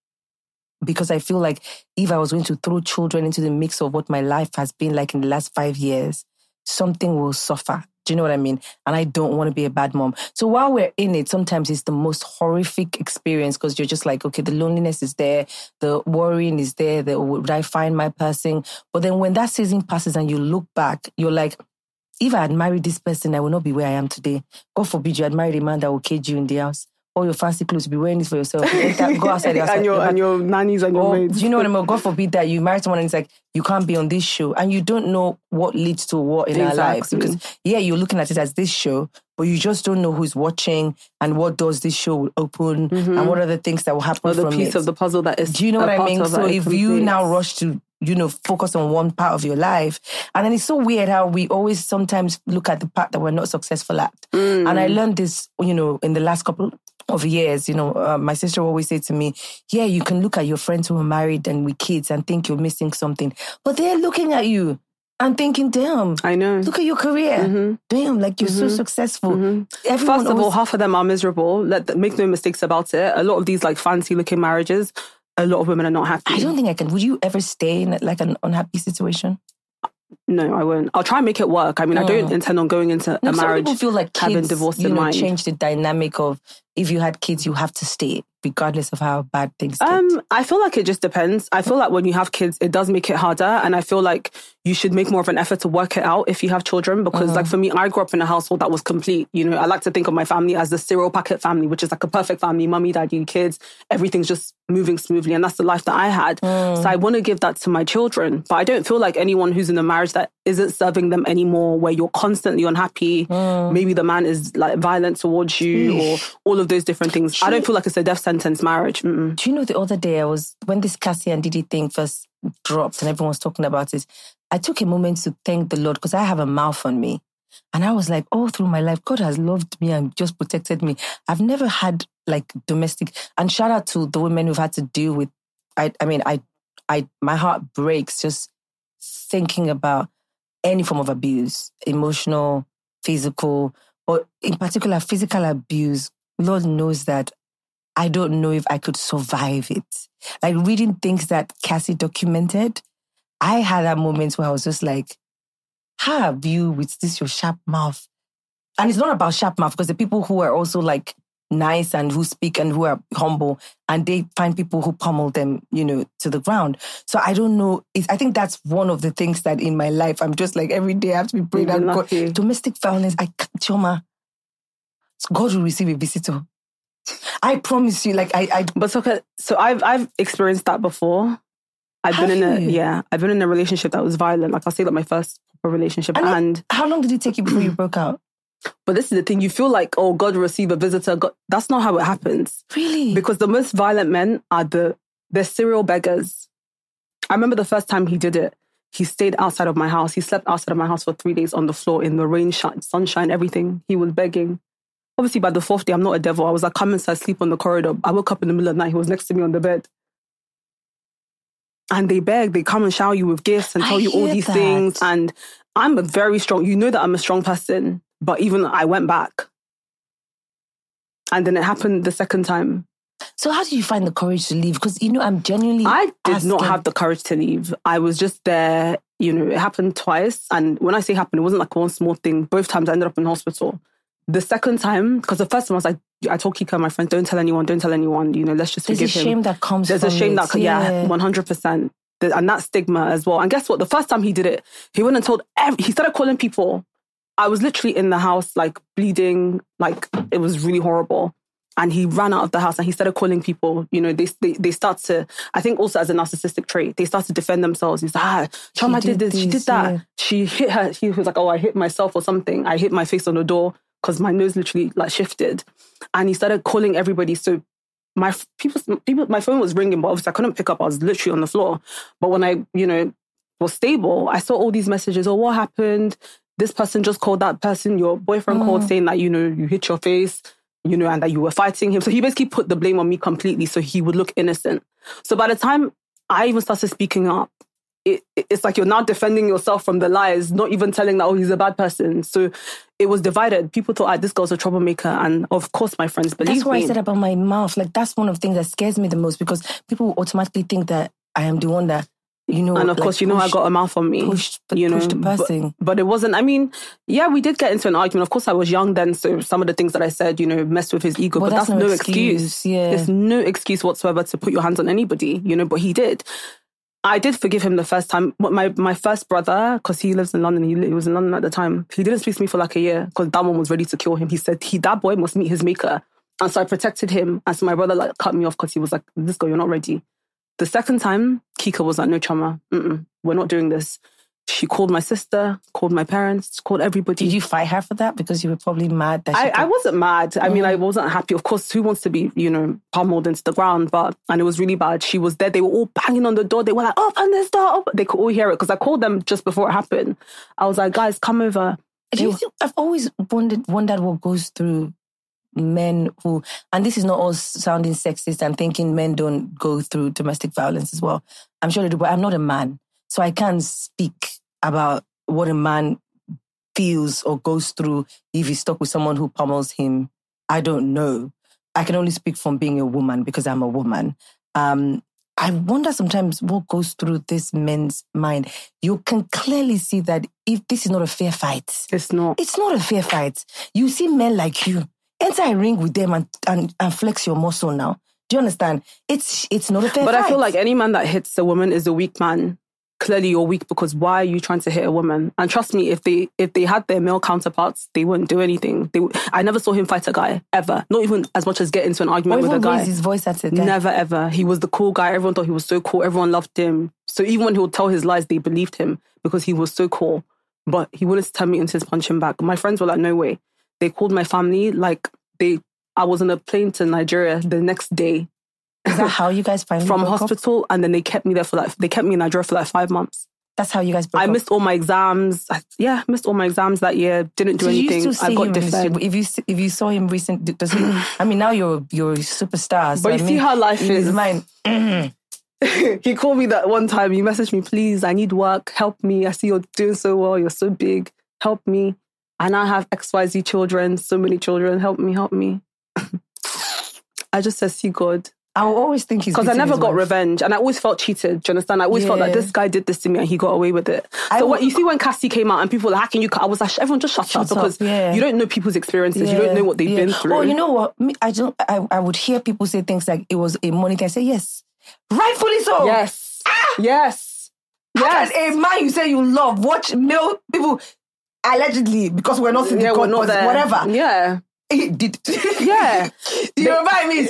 because I feel like if I was going to throw children into the mix of what my life has been like in the last 5 years, something will suffer. Do you know what I mean? And I don't want to be a bad mom. So while we're in it, sometimes it's the most horrific experience, because you're just like, okay, the loneliness is there, the worrying is there, that would I find my person? But then when that season passes and you look back, you're like, if I had married this person, I would not be where I am today. God forbid you had married a man that will cage you in the house. All your fancy clothes, be wearing this for yourself. Go outside the house. and your nannies and your maids. You know what I mean? God forbid that you marry someone and it's like, you can't be on this show. And you don't know what leads to what in our lives. Because, yeah, you're looking at it as this show, but you just don't know who's watching and what doors this show will open mm-hmm. and what are the things that will happen from it. Or the piece of the puzzle that is. Do you know what I mean? So if you now rush to, you know, focus on one part of your life. And then it's so weird how we always sometimes look at the part that we're not successful at. Mm. And I learned this, you know, in the last couple of years, you know, my sister always said to me, yeah, you can look at your friends who are married and with kids and think you're missing something. But they're looking at you and thinking, damn, I know. Look at your career. Mm-hmm. Damn, like you're mm-hmm. so successful. Mm-hmm. First of all, half of them are miserable. Make no mistakes about it. A lot of these like fancy looking marriages, a lot of women are not happy. I don't think I can. Would you ever stay in like an unhappy situation? No, I won't. I'll try and make it work. I mean, I don't intend on going into a marriage. Some people feel like kids, divorce you know, change the dynamic of if you had kids, you have to stay regardless of how bad things get. I feel like it just depends. I feel like when you have kids, it does make it harder. And I feel like you should make more of an effort to work it out if you have children. Because like for me, I grew up in a household that was complete. You know, I like to think of my family as the cereal packet family, which is like a perfect family, mummy, daddy, kids, everything's just moving smoothly. And that's the life that I had. So I want to give that to my children. But I don't feel like anyone who's in a marriage that isn't serving them anymore, where you're constantly unhappy. Maybe the man is like violent towards you or all of those different things. I don't feel like it's a death sentence marriage. Mm-mm. Do you know the other day I was, when this Cassie and Diddy thing first dropped and everyone was talking about it, I took a moment to thank the Lord because I have a mouth on me. And I was like, all through my life, God has loved me and just protected me. I've never had like domestic, and shout out to the women who've had to deal with, I mean, my heart breaks just thinking about any form of abuse, emotional, physical, or in particular physical abuse. Lord knows that I don't know if I could survive it. Like reading things that Cassie documented, I had that moment where I was just like, how have you with this, your sharp mouth? And it's not about sharp mouth, because the people who are also like nice and who speak and who are humble, and they find people who pummel them, you know, to the ground. So I don't know. I think that's one of the things that in my life, I'm just like every day I have to be praying. God, domestic violence, Chioma, God will receive a visitor. I promise you, But okay, so I've experienced that before. I've been in a relationship that was violent. Like I'll say that my first relationship. And how long did it take you before you broke out? But this is the thing, you feel like, oh, God receive a visitor. God, that's not how it happens. Really? Because the most violent men are they're serial beggars. I remember the first time he did it. He stayed outside of my house. He slept outside of my house for 3 days on the floor in the rain, sunshine, everything. He was begging. Obviously, by the fourth day, I'm not a devil. I was like, come inside, sleep on the corridor. I woke up in the middle of the night. He was next to me on the bed. And they beg. They come and shower you with gifts and tell you all these things. And I'm a very strong... You know that I'm a strong person. But even I went back. And then it happened the second time. So how did you find the courage to leave? Because, you know, I'm genuinely... I did not have the courage to leave. I was just there. You know, it happened twice. And when I say happened, it wasn't like one small thing. Both times I ended up in hospital. The second time, because the first time I was like, I told Kika, my friend, don't tell anyone, you know, let's just forgive him. There's a shame that comes from it. There's a shame that, yeah, 100%. And that stigma as well. And guess what? The first time he did it, he went and told, he started calling people. I was literally in the house, like bleeding, like it was really horrible. And he ran out of the house and he started calling people. You know, they start to, I think also as a narcissistic trait, they start to defend themselves. He's like, Chioma did this, she did that. Yeah. She hit her. He was like, oh, I hit myself or something. I hit my face on the door. Because my nose literally like shifted, and he started calling everybody. So my people, my phone was ringing, but obviously I couldn't pick up. I was literally on the floor. But when I, you know, was stable, I saw all these messages. Oh, what happened? This person just called that person. Your boyfriend called saying that, you know, you hit your face, you know, and that you were fighting him. So he basically put the blame on me completely, so he would look innocent. So by the time I even started speaking up, it's like you're now defending yourself from the lies, not even telling that, oh, he's a bad person. So it was divided. People thought, this girl's a troublemaker. And of course, my friends believe me. That's what I said about my mouth. Like, that's one of the things that scares me the most, because people automatically think that I am the one that, you know. And of course, you know, I got a mouth on me. Pushed the person. But it wasn't, I mean, yeah, we did get into an argument. Of course, I was young then. So some of the things that I said, you know, messed with his ego. But that's no excuse. Yeah. There's no excuse whatsoever to put your hands on anybody, you know, but he did. I did forgive him the first time. My first brother, because he lives in London, he was in London at the time. He didn't speak to me for like a year because that one was ready to kill him. He said, that boy must meet his maker. And so I protected him. And so my brother like cut me off because he was like, this girl, you're not ready. The second time, Kika was like, no, Chioma, we're not doing this. She called my sister, called my parents, called everybody. Did you fight her for that? Because you were probably mad that I wasn't mad. I mean, I wasn't happy. Of course, who wants to be, you know, pummeled into the ground? And it was really bad. She was there. They were all banging on the door. They were like, open this door. They could all hear it because I called them just before it happened. I was like, guys, come over. I've always wondered what goes through men who, and this is not all sounding sexist, I'm thinking men don't go through domestic violence as well. I'm sure they do, but I'm not a man. So I can't speak about what a man feels or goes through if he's stuck with someone who pummels him. I don't know. I can only speak from being a woman because I'm a woman. I wonder sometimes what goes through this man's mind. You can clearly see that if this is not a fair fight. It's not. It's not a fair fight. You see men like you. Enter a ring with them and flex your muscle now. Do you understand? It's not a fair fight. But I feel like any man that hits a woman is a weak man. Clearly you're weak because why are you trying to hit a woman? And trust me, if they had their male counterparts, they wouldn't do anything. I never saw him fight a guy, ever. Not even as much as get into an argument with a guy. Or even raise his voice at a guy. Never, ever. He was the cool guy. Everyone thought he was so cool. Everyone loved him. So even when he would tell his lies, they believed him because he was so cool. But he wouldn't turn me into his punching bag. My friends were like, no way. They called my family. I was on a plane to Nigeria the next day. Is that how you guys finally from hospital up? And then they kept me there for like, they kept me in Nigeria for like 5 months. That's how you guys broke up? I missed all my exams. Missed all my exams that year. Didn't do anything. You still see I got deferred. If you saw him recently, now you're a superstar. So but you see how life is. Mine. He called me that one time. He messaged me, please, I need work. Help me. I see you're doing so well. You're so big. Help me. And I have XYZ children, so many children. Help me. I just said, see God. I will always think he's because I never got revenge and I always felt cheated. Do you understand? I always felt like this guy did this to me and he got away with it. You see when Cassie came out and people were like, how can you cut? I was like, everyone just shut up because you don't know people's experiences. Yeah. You don't know what they've been through. Oh, you know what? I would hear people say things like it was a money thing. I say, yes. Rightfully so. Yes. Ah! Yes. Yes. How can a man you say you love watch male people allegedly because we're not in the court, whatever. Yeah. It did. Yeah. Do you know what I mean?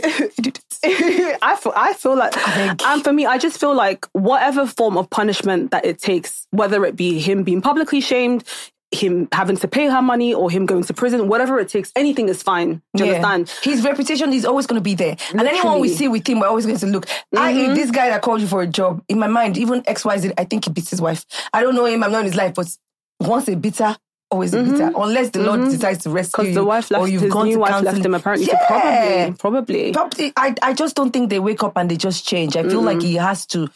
I feel like, and for me, I just feel like whatever form of punishment that it takes, whether it be him being publicly shamed, him having to pay her money or him going to prison, whatever it takes, anything is fine. Do you understand? His reputation is always going to be there. Literally. And anyone we see with him, we're always going to look. I.e., this guy that called you for a job, in my mind, even XYZ, I think he beats his wife. I don't know him, I'm not in his life, but once a bitter, always a bitter, unless the Lord decides to rescue you. Because the wife left, his new wife left him apparently. Yeah. So probably. I just don't think they wake up and they just change. I feel like you have to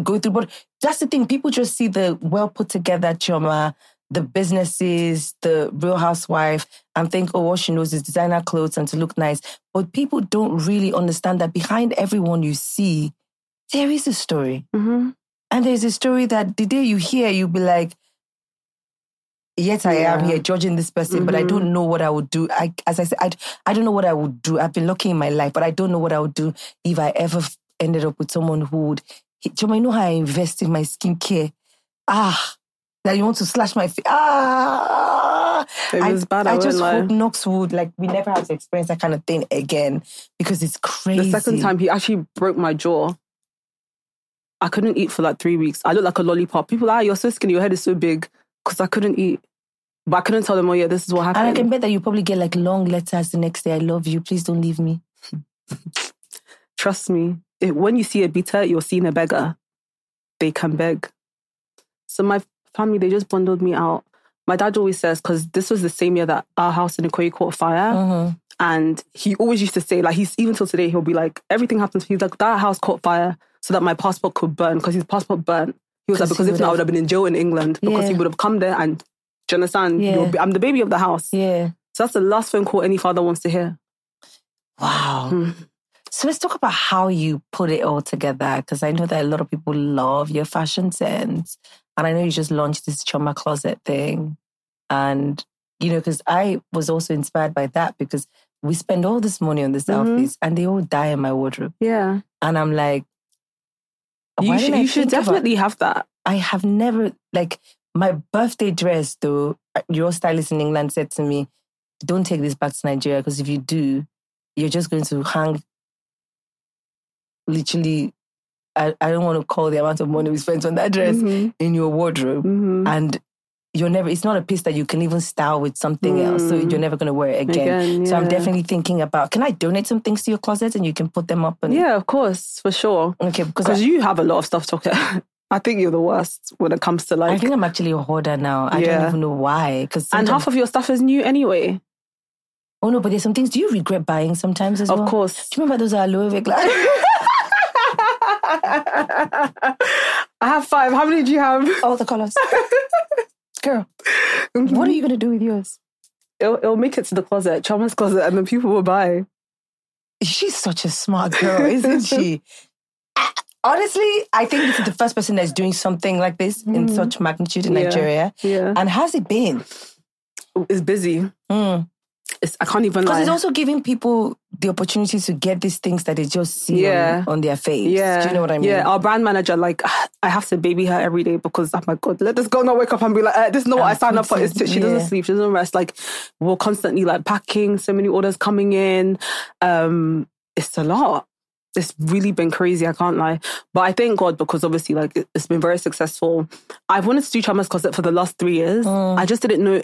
go through. But that's the thing. People just see the well put together Chioma, the businesses, the real housewife, and think, oh, all she knows is designer clothes and to look nice. But people don't really understand that behind everyone you see, there is a story. Mm-hmm. And there's a story that the day you hear, you'll be like, yes, I am here judging this person, but I don't know what I would do. I don't know what I would do. I've been lucky in my life, but I don't know what I would do if I ever ended up with someone who would... Chioma, you know how I invest in my skincare? That you want to slash my face. It was bad, I just hope Knox would, we never have to experience that kind of thing again because it's crazy. The second time, he actually broke my jaw. I couldn't eat for 3 weeks. I looked like a lollipop. People are you're so skinny, your head is so big. Because I couldn't eat. But I couldn't tell them, this is what happened. And I can bet that you probably get long letters the next day. I love you. Please don't leave me. Trust me. When you see a beater, you're seeing a beggar. They can beg. So my family, they just bundled me out. My dad always says, because this was the same year that our house in Ikoyi caught fire. Mm-hmm. And he always used to say, he's even till today, he'll be like, everything happens. He's like, that house caught fire so that my passport could burn because his passport burnt. He was like, because if not, I would have been in jail in England because he would have come there and, do you understand? I'm the baby of the house. Yeah. So that's the last phone call any father wants to hear. Wow. So let's talk about how you put it all together, because I know that a lot of people love your fashion sense. And I know you just launched this Chioma's Closet thing. And, you know, because I was also inspired by that, because we spend all this money on these outfits and they all die in my wardrobe. Yeah. And I'm like, you should definitely have that. I have never, like, my birthday dress, though, your stylist in England said to me, don't take this back to Nigeria, because if you do, you're just going to hang. Literally, I don't want to call the amount of money we spent on that dress in your wardrobe. And you're never, it's not a piece that you can even style with something else. So you're never going to wear it again. So I'm definitely thinking about, can I donate some things to your closet and you can put them up? And... Yeah, of course, for sure. Okay, because you have a lot of stuff, Toke. I think you're the worst when it comes to like... I think I'm actually a hoarder now. I don't even know why. And half of your stuff is new anyway. Oh no, but there's some things, do you regret buying sometimes as well? Of course. Do you remember those aloe vera glasses? I have 5. How many do you have? All the colours. Girl, what are you going to do with yours? It'll make it to the closet, Chioma's Closet, and then people will buy. She's such a smart girl, isn't she? Honestly, I think this is the first person that's doing something like this in such magnitude in Nigeria. Yeah. And how's it been? It's busy. I can't even lie. Because it's also giving people the opportunity to get these things that they just see on their face. Yeah. Do you know what I mean? Yeah, our brand manager, like, I have to baby her every day because, oh my God, let this girl not wake up and be like, this is not what I signed up for. She doesn't sleep, she doesn't rest. Like, we're constantly, like, packing, so many orders coming in. It's a lot. It's really been crazy, I can't lie. But I thank God because obviously, like, it's been very successful. I've wanted to do Chioma's Closet for the last 3 years. I just didn't know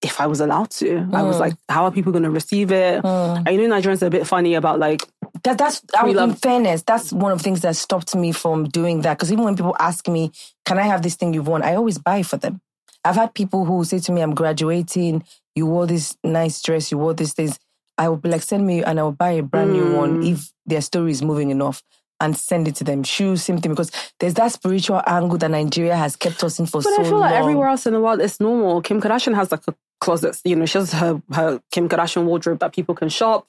if I was allowed to. I was like, how are people going to receive it? I know Nigerians are a bit funny about like... In fairness, that's one of the things that stopped me from doing that. Because even when people ask me, can I have this thing you've worn? I always buy for them. I've had people who say to me, I'm graduating, you wore this nice dress, you wore these things. I would be like, send me and I will buy a brand new one if their story is moving enough. And send it to them. Shoes, same thing. Because there's that spiritual angle that Nigeria has kept us in for so long. But I feel like everywhere else in the world, it's normal. Kim Kardashian has like a closet. You know, she has her Kim Kardashian wardrobe that people can shop.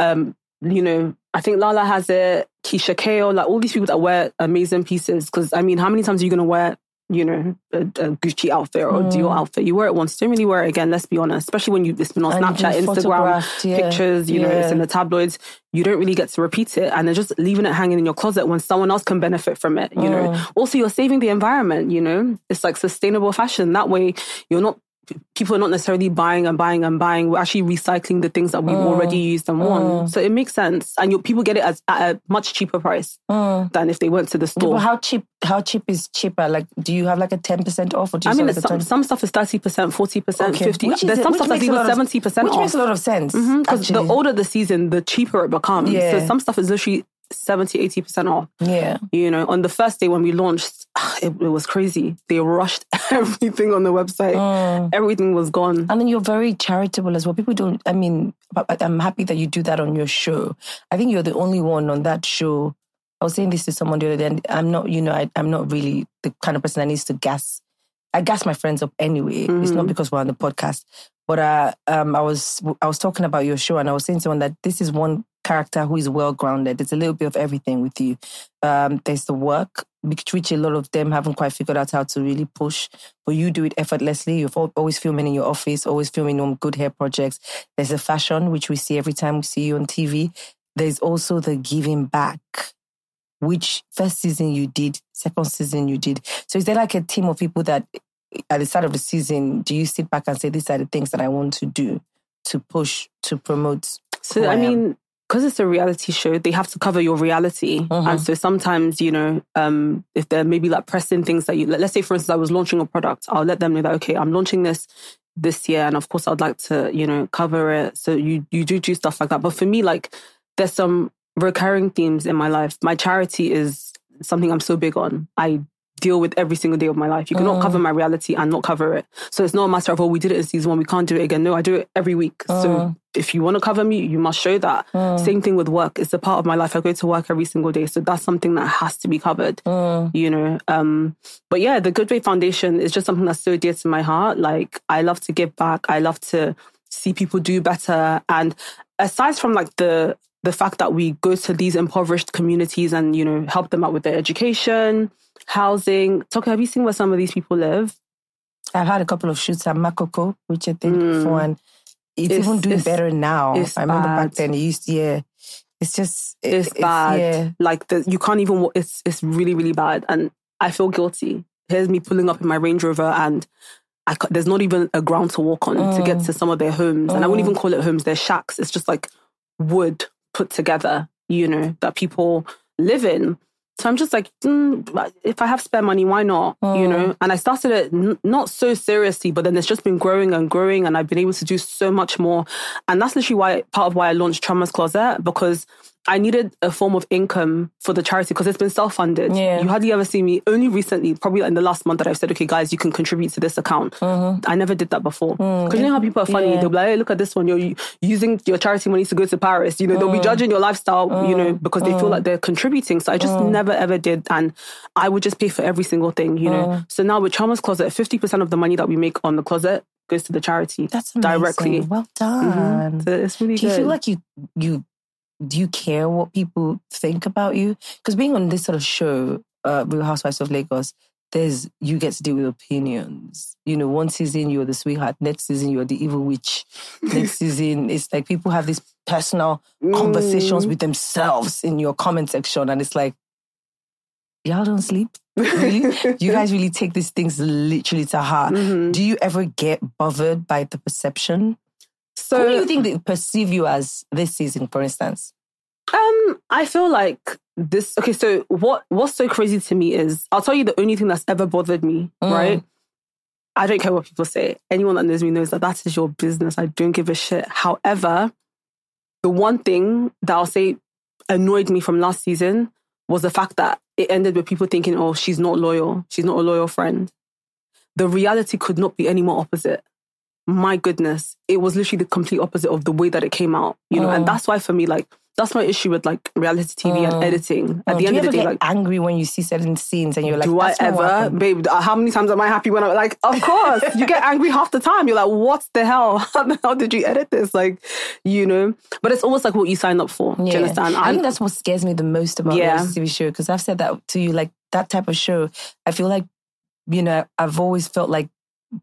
You know, I think Lala has it. Keisha Cole, like all these people that wear amazing pieces. Because, I mean, how many times are you going to wear, you know, a Gucci outfit or a Dior outfit? You wear it once, don't really wear it again, let's be honest. Especially when it's been on Snapchat, Instagram, pictures, you know, it's in the tabloids. You don't really get to repeat it. And they're just leaving it hanging in your closet when someone else can benefit from it, you know. Also, you're saving the environment, you know. It's like sustainable fashion. That way, people are not necessarily buying and buying and buying. We're actually recycling the things that we've already used and worn. So it makes sense. And people get it at a much cheaper price than if they went to the store. Yeah, but how cheap is cheaper? Like, do you have like a 10% off? Or do you some stuff is 30%, 40%, 50%. There's some stuff that's even 70% off. Which makes a lot of sense. Because the older the season, the cheaper it becomes. Yeah. So some stuff is literally 70, 80% off. Yeah. You know, on the first day when we launched, it was crazy. They rushed everything on the website. Everything was gone. And then you're very charitable as well. People don't, I mean, but I'm happy that you do that on your show. I think you're the only one on that show. I was saying this to someone the other day, and I'm not, you know, I'm not really the kind of person that needs to gas. I gas my friends up anyway. It's not because we're on the podcast. But I was talking about your show, and I was saying to someone that this is one character who is well-grounded. There's a little bit of everything with you. There's the work, which a lot of them haven't quite figured out how to really push, but you do it effortlessly. You're always filming in your office, always filming on Good Hair projects. There's the fashion, which we see every time we see you on TV. There's also the giving back, which first season you did, second season you did. So is there like a team of people that at the start of the season, do you sit back and say, these are the things that I want to do to push, to promote? So, I mean... Because it's a reality show, they have to cover your reality. And so sometimes, you know, if they're maybe like pressing things that you... Let's say, for instance, I was launching a product. I'll let them know that, okay, I'm launching this year. And of course, I'd like to, you know, cover it. So you do stuff like that. But for me, like, there's some recurring themes in my life. My charity is something I'm so big on. I deal with every single day of my life. You cannot cover my reality and not cover it. So it's not a matter of, oh, we did it in season one, we can't do it again. No, I do it every week. So if you want to cover me, you must show that. Same thing with work. It's a part of my life. I go to work every single day. So that's something that has to be covered, you know. But yeah, the Goodway Foundation is just something that's so dear to my heart. Like, I love to give back. I love to see people do better. And aside from like the fact that we go to these impoverished communities and, you know, help them out with their education, housing. Toke, have you seen where some of these people live? I've had a couple of shoots at Makoko, which I think for an... It's even doing better now. I remember back then it used to, it's just... It's bad. Like, you can't even... It's really, really bad. And I feel guilty. Here's me pulling up in my Range Rover and there's not even a ground to walk on to get to some of their homes. And I wouldn't even call it homes. They're shacks. It's just like wood put together, you know, that people live in. So I'm just like, if I have spare money, why not? You know? And I started it not so seriously, but then it's just been growing and growing, and I've been able to do so much more. And that's literally part of why I launched Chioma's Closet, because I needed a form of income for the charity, because it's been self-funded. Yeah. You hardly ever see me, only recently, probably in the last month, that I've said, okay, guys, you can contribute to this account. I never did that before. Because you know how people are funny. They'll be like, hey, look at this one. You're using your charity money to go to Paris. You know, they'll be judging your lifestyle, you know, because they feel like they're contributing. So I just never, ever did. And I would just pay for every single thing, you know. So now with Chioma's Closet, 50% of the money that we make on the closet goes to the charity. That's amazing. Directly. Well done. So it's really good. Do you feel like do you care what people think about you? Because being on this sort of show, Real Housewives of Lagos, you get to deal with opinions. You know, one season you're the sweetheart, next season you're the evil witch. Next season, it's like people have these personal conversations with themselves in your comment section, and it's like, y'all don't sleep? Really? You guys really take these things literally to heart. Do you ever get bothered by the perception? So, who do you think they perceive you as this season, for instance? I feel like this... Okay, so what's so crazy to me is... I'll tell you the only thing that's ever bothered me, right? I don't care what people say. Anyone that knows me knows that is your business. I don't give a shit. However, the one thing that I'll say annoyed me from last season was the fact that it ended with people thinking, oh, she's not loyal. She's not a loyal friend. The reality could not be any more opposite. My goodness, it was literally the complete opposite of the way that it came out, you know. And that's why, for me, like, that's my issue with like reality TV and editing. At the end of the day, like, angry when you see certain scenes and you're like, do I ever, babe? How many times am I happy when I'm like, of course, you get angry half the time. You're like, what the hell? How the hell did you edit this? Like, you know. But it's almost like what you signed up for. Do you understand? I think that's what scares me the most about reality TV show, because I've said that to you, like that type of show. I feel like, you know, I've always felt like,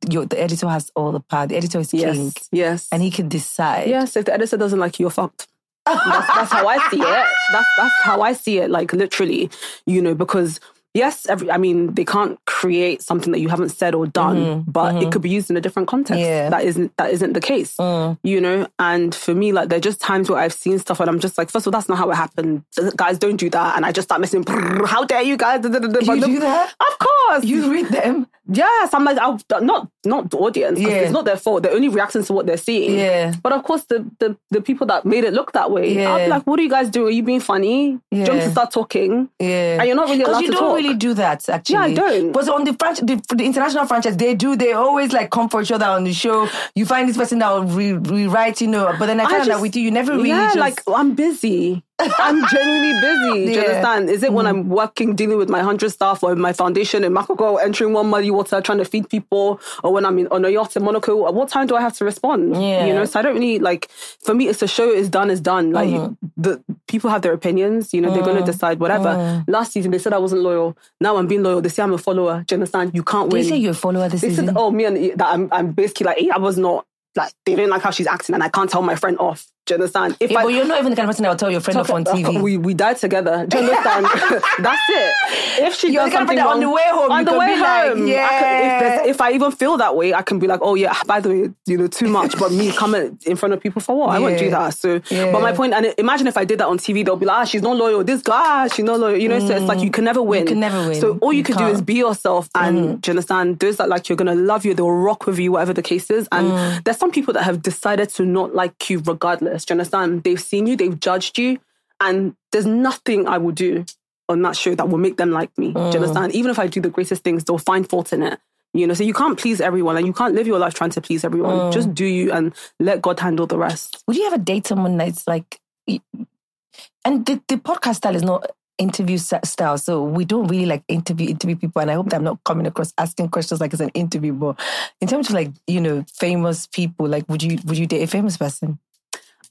the editor has all the power. The editor is king. Yes. And he can decide. Yes, if the editor doesn't like you, you're fucked. That's how I see it. That's how I see it, like, literally, you know, because, yes, they can't create something that you haven't said or done, but it could be used in a different context. Yeah. That isn't the case, you know? And for me, like, there are just times where I've seen stuff and I'm just like, first of all, that's not how it happened. Guys, don't do that. And I just start messing, how dare you guys? Do that? Of course. You read them? Yes, I'm like, not the audience. Yeah. It's not their fault. They're only reacting to what they're seeing. Yeah. But of course, the people that made it look that way, I'll be like, what do you guys do? Are you being funny? Yeah. Jump to start talking. Yeah. And you're not really allowed to talk. Because you don't really do that, actually. Yeah, I don't. But on the international franchise, they always like come for each other on the show. You find this person that will rewrite, you know. But then I found out with you never really just... Yeah, like, I'm busy. I'm genuinely busy. Do you understand? Is it when I'm working, dealing with my 100 staff, or my foundation in Makoko, entering one muddy water, trying to feed people, or when I'm on a yacht in Monaco? What time do I have to respond? Yeah. You know, so I don't really, like, for me, it's a show, it's done, it's done. Like, the people have their opinions, you know, they're going to decide whatever. Last season, they said I wasn't loyal. Now I'm being loyal. They say I'm a follower. Do you understand? You can't win. They say you're a follower this season? They said, I'm basically like, I was not. Like, they don't like how she's acting and I can't tell my friend off. Do you understand? But you're not even the kind of person that will tell your friend off on TV. We died together. Do you understand? That's it. If she does something wrong, on the way home, like, yeah. If I even feel that way, I can be like, oh yeah, by the way, you know, too much. But me coming in front of people for what? I won't do that. So, but my point, and imagine if I did that on TV, they'll be like, she's not loyal. This guy, she's not loyal. You know, so it's like, you can never win. So all you can do is be yourself. And do you understand? Those that like you're gonna love you, they'll rock with you, whatever the case is. And there's some people that have decided to not like you regardless. Do you understand? They've seen you, they've judged you, and there's nothing I will do on that show that will make them like me. Do you understand? Even if I do the greatest things, they'll find fault in it. You know, so you can't please everyone and you can't live your life trying to please everyone. Just do you and let God handle the rest. Would you ever date someone that's like... And the podcast style is not interview style, so we don't really like interview people, and I hope that I'm not coming across asking questions like it's an interview, but in terms of like, you know, famous people, like would you date a famous person?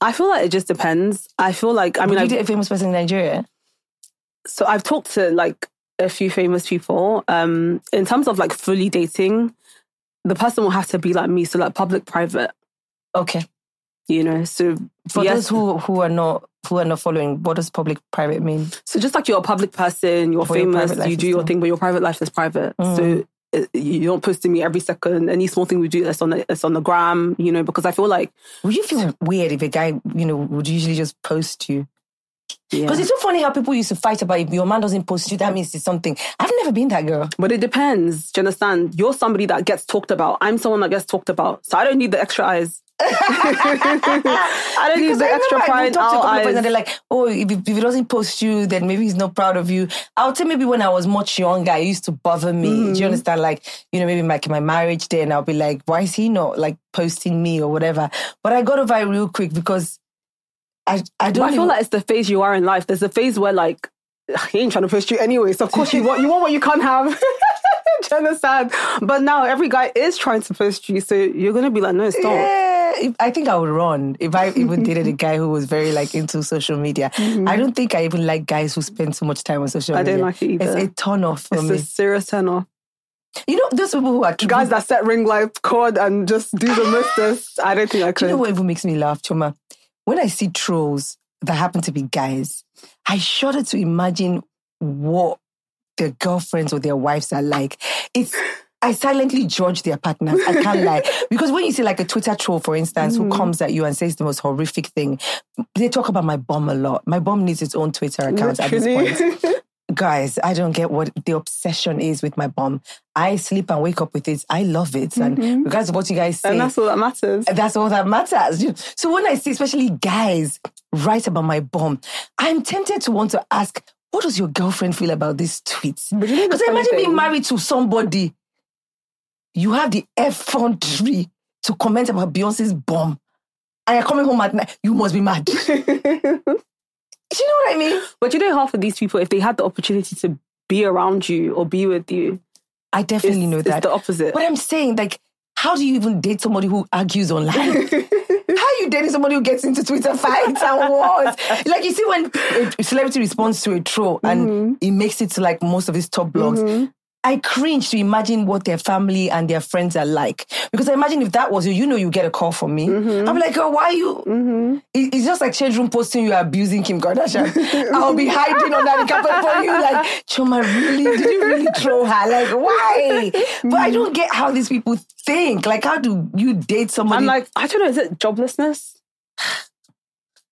I feel like it just depends. I feel like, I mean, would you date a famous person in Nigeria? So I've talked to like a few famous people. In terms of like fully dating, the person will have to be like me, so like public, private. Okay. You know, so for yes, those who are not following, what does public private mean? So just like you're a public person, you're famous, you do your thing, but your private life is private. So you don't post to me every second. Any small thing we do, that's on the gram. You know, because I feel like, would you feel weird if a guy, you know, would usually just post you? Because it's so funny how people used to fight about if your man doesn't post you, that means it's something. I've never been that girl. But it depends. Do you understand? You're somebody that gets talked about. I'm someone that gets talked about. So I don't need the extra eyes. I don't need the extra pride. They're like, oh, if he doesn't post you, then maybe he's not proud of you. I would say maybe when I was much younger, it used to bother me. Do you understand? Like, you know, maybe like my marriage day, and I'll be like, why is he not like posting me or whatever? But I got over it real quick because I feel like it's the phase you are in life. There's a phase where like he ain't trying to post you anyway, so of course you want what you can't have. Do you understand? But now every guy is trying to post you, so you're gonna be like, no, stop. Yeah, I think I would run if I even dated a guy who was very like into social media. I don't think I even like guys who spend so much time on social media. I don't like it either. It's a turn off for me. It's a serious turn off. You know, those people who are guys that set ring light cord and just do the misters. I don't think I could. Do you know what even makes me laugh, Chioma? When I see trolls that happen to be guys, I shudder to imagine what their girlfriends or their wives are like. I silently judge their partners. I can't lie. Because when you see like a Twitter troll, for instance, who comes at you and says the most horrific thing, they talk about my bum a lot. My bum needs its own Twitter account at this point. Guys, I don't get what the obsession is with my bum. I sleep and wake up with it. I love it. And regardless of what you guys say... And that's all that matters. That's all that matters. So when I see, especially guys, write about my bum, I'm tempted to want to ask, what does your girlfriend feel about this tweet? Because imagine being married to somebody. You have the effrontery to comment about Beyonce's bum. And you're coming home at night. You must be mad. Do you know what I mean? But you know, half of these people, if they had the opportunity to be around you or be with you, I definitely know that. It's the opposite. But I'm saying, like, how do you even date somebody who argues online? How are you dating somebody who gets into Twitter fights and wars? Like, you see when a celebrity responds to a troll and it makes it to, like, most of these top blogs, I cringe to imagine what their family and their friends are like. Because I imagine if that was you, you know, you get a call from me. I'm like, oh, why are you? It's just like shade room posting you abusing Kim Kardashian. I'll be hiding on that carpet for you. Like, Chioma, really? Did you really troll her? Like, why? But I don't get how these people think. Like, how do you date somebody? I'm like, I don't know, is it joblessness?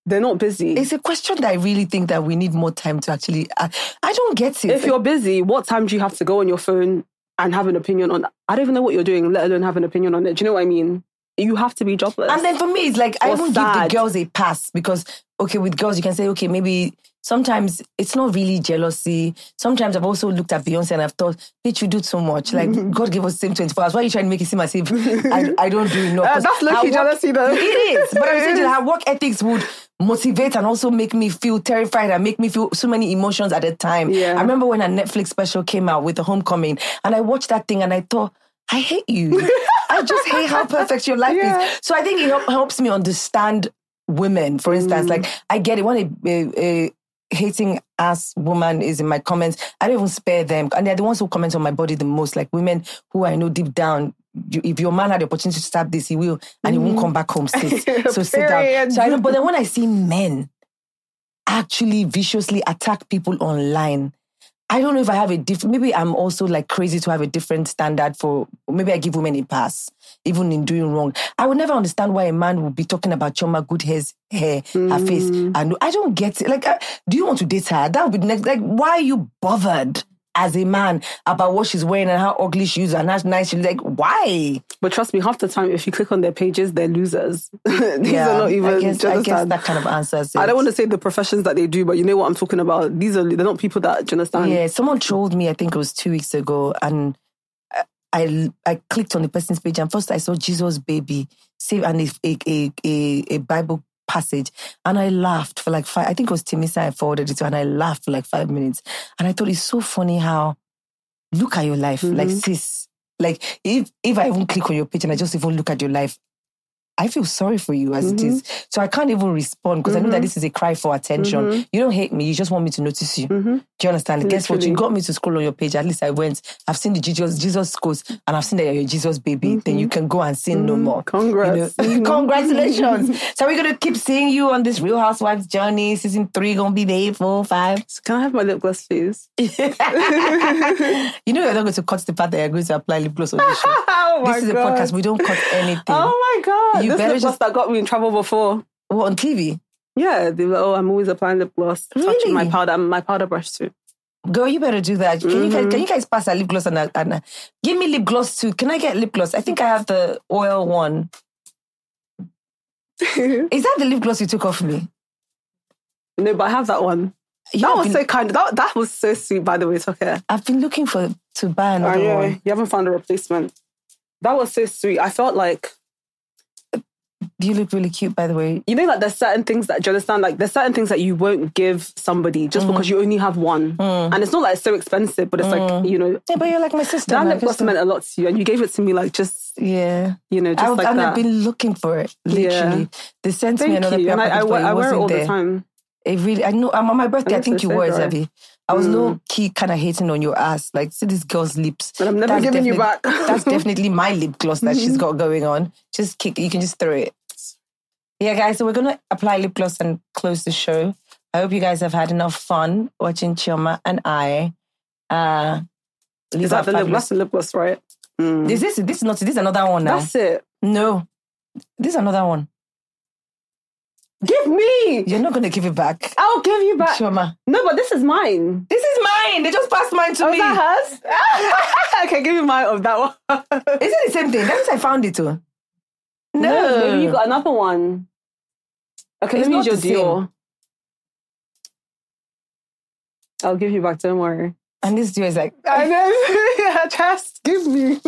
They're not busy. It's a question that I really think that we need more time to actually... I don't get it. If you're busy, what time do you have to go on your phone and have an opinion on... I don't even know what you're doing, let alone have an opinion on it. Do you know what I mean? You have to be jobless. And then for me, it's like, I even give the girls a pass because, okay, with girls, you can say, okay, maybe sometimes it's not really jealousy. Sometimes I've also looked at Beyonce and I've thought, bitch, you do so much. Like, God gave us the same 24 hours. Why are you trying to make it seem as if I don't do enough? That's lucky jealousy, though. It is. But I'm saying that her work ethics would motivate and also make me feel terrified and make me feel so many emotions at a time. Yeah. I remember when a Netflix special came out with The Homecoming and I watched that thing and I thought, I hate you. I just hate how perfect your life is. So I think it helps me understand women, for instance. Like, I get it. When a hating ass woman is in my comments, I don't even spare them. And they're the ones who comment on my body the most. Like women who I know deep down, if your man had the opportunity to stab this, he will, and he won't come back home, sis. So sit down. So I don't, but then when I see men actually viciously attack people online, I don't know if I have a different... Maybe I'm also like crazy to have a different standard for... Maybe I give women a pass, even in doing wrong. I would never understand why a man would be talking about Chioma Good Hair's hair, her face. And I don't get it. Like, do you want to date her? That would be next... Like, why are you bothered? as a man about what she's wearing and how ugly she is and how nice she's like, why? But trust me, half the time, if you click on their pages, they're losers. These are not even... I guess that kind of answers it. I don't want to say the professions that they do, but you know what I'm talking about. They're not people that, do you understand? Yeah, someone trolled me, I think it was 2 weeks ago, and I clicked on the person's page and first I saw Jesus baby save and a Bible passage, and I laughed for like 5, I think it was Timisa I forwarded it to, and I laughed for like 5 minutes, and I thought it's so funny how look at your life, mm-hmm. like sis, like if I even click on your page and I just even look at your life, I feel sorry for you as mm-hmm. it is, so I can't even respond because mm-hmm. I know that this is a cry for attention. Mm-hmm. You don't hate me, you just want me to notice you. Mm-hmm. Do you understand? Literally. Guess what? You got me to scroll on your page. At least I went. I've seen the Jesus quotes, and I've seen that you're a Jesus baby. Mm-hmm. Then you can go and sin mm-hmm. no more. Congrats! You know? Congratulations! So we're gonna keep seeing you on this Real Housewives journey. Season 3 gonna be day 4, 5. Can I have my lip gloss, please? You know you're not going to cut the part that you're going to apply lip gloss on the show. Oh my God. This is a podcast. We don't cut anything. Oh my God. You better just that got me in trouble before. What, on TV? Yeah, they were like, oh, I'm always applying lip gloss, really? Touching my powder and my powder brush too. Girl, you better do that. Mm-hmm. Can you guys pass a lip gloss and give me lip gloss too? Can I get lip gloss? I think I have the oil one. Is that the lip gloss you took off me? No, but I have that one. That was so sweet, by the way, Toke. I've been looking to buy another one. You haven't found a replacement. That was so sweet. I felt like... You look really cute, by the way. You know, like there's certain things that, do you understand? Like there's certain things that you won't give somebody just because you only have one, and it's not like it's so expensive, but it's like, you know. Yeah, but you're like my sister. That lip gloss meant a lot to you, and you gave it to me, like just you know, just like that. I've been looking for it, literally. Yeah. They sent me another pair, and I wear it all the time. It really, I know. On my birthday, I think you wore it, Zavi. I was low key kind of hating on your ass. Like, see this girl's lips. But I'm never giving you back. That's definitely my lip gloss that she's got going on. Just kick it. You can just throw it. Yeah, guys, so we're going to apply lip gloss and close the show. I hope you guys have had enough fun watching Chioma and I. Is that the lip gloss? The lip gloss, right? Mm. This is another one now. That's it. No. This is another one. Give me. You're not going to give it back. I'll give you back. Chioma. No, but this is mine. This is mine. They just passed mine to me. Is that hers? Okay, give me mine of that one. Is it the same thing? That means I found it too. No. Maybe you got another one. Okay, let me use your Dior. I'll give you back, don't worry. And this Dior is like... I know. Just give me.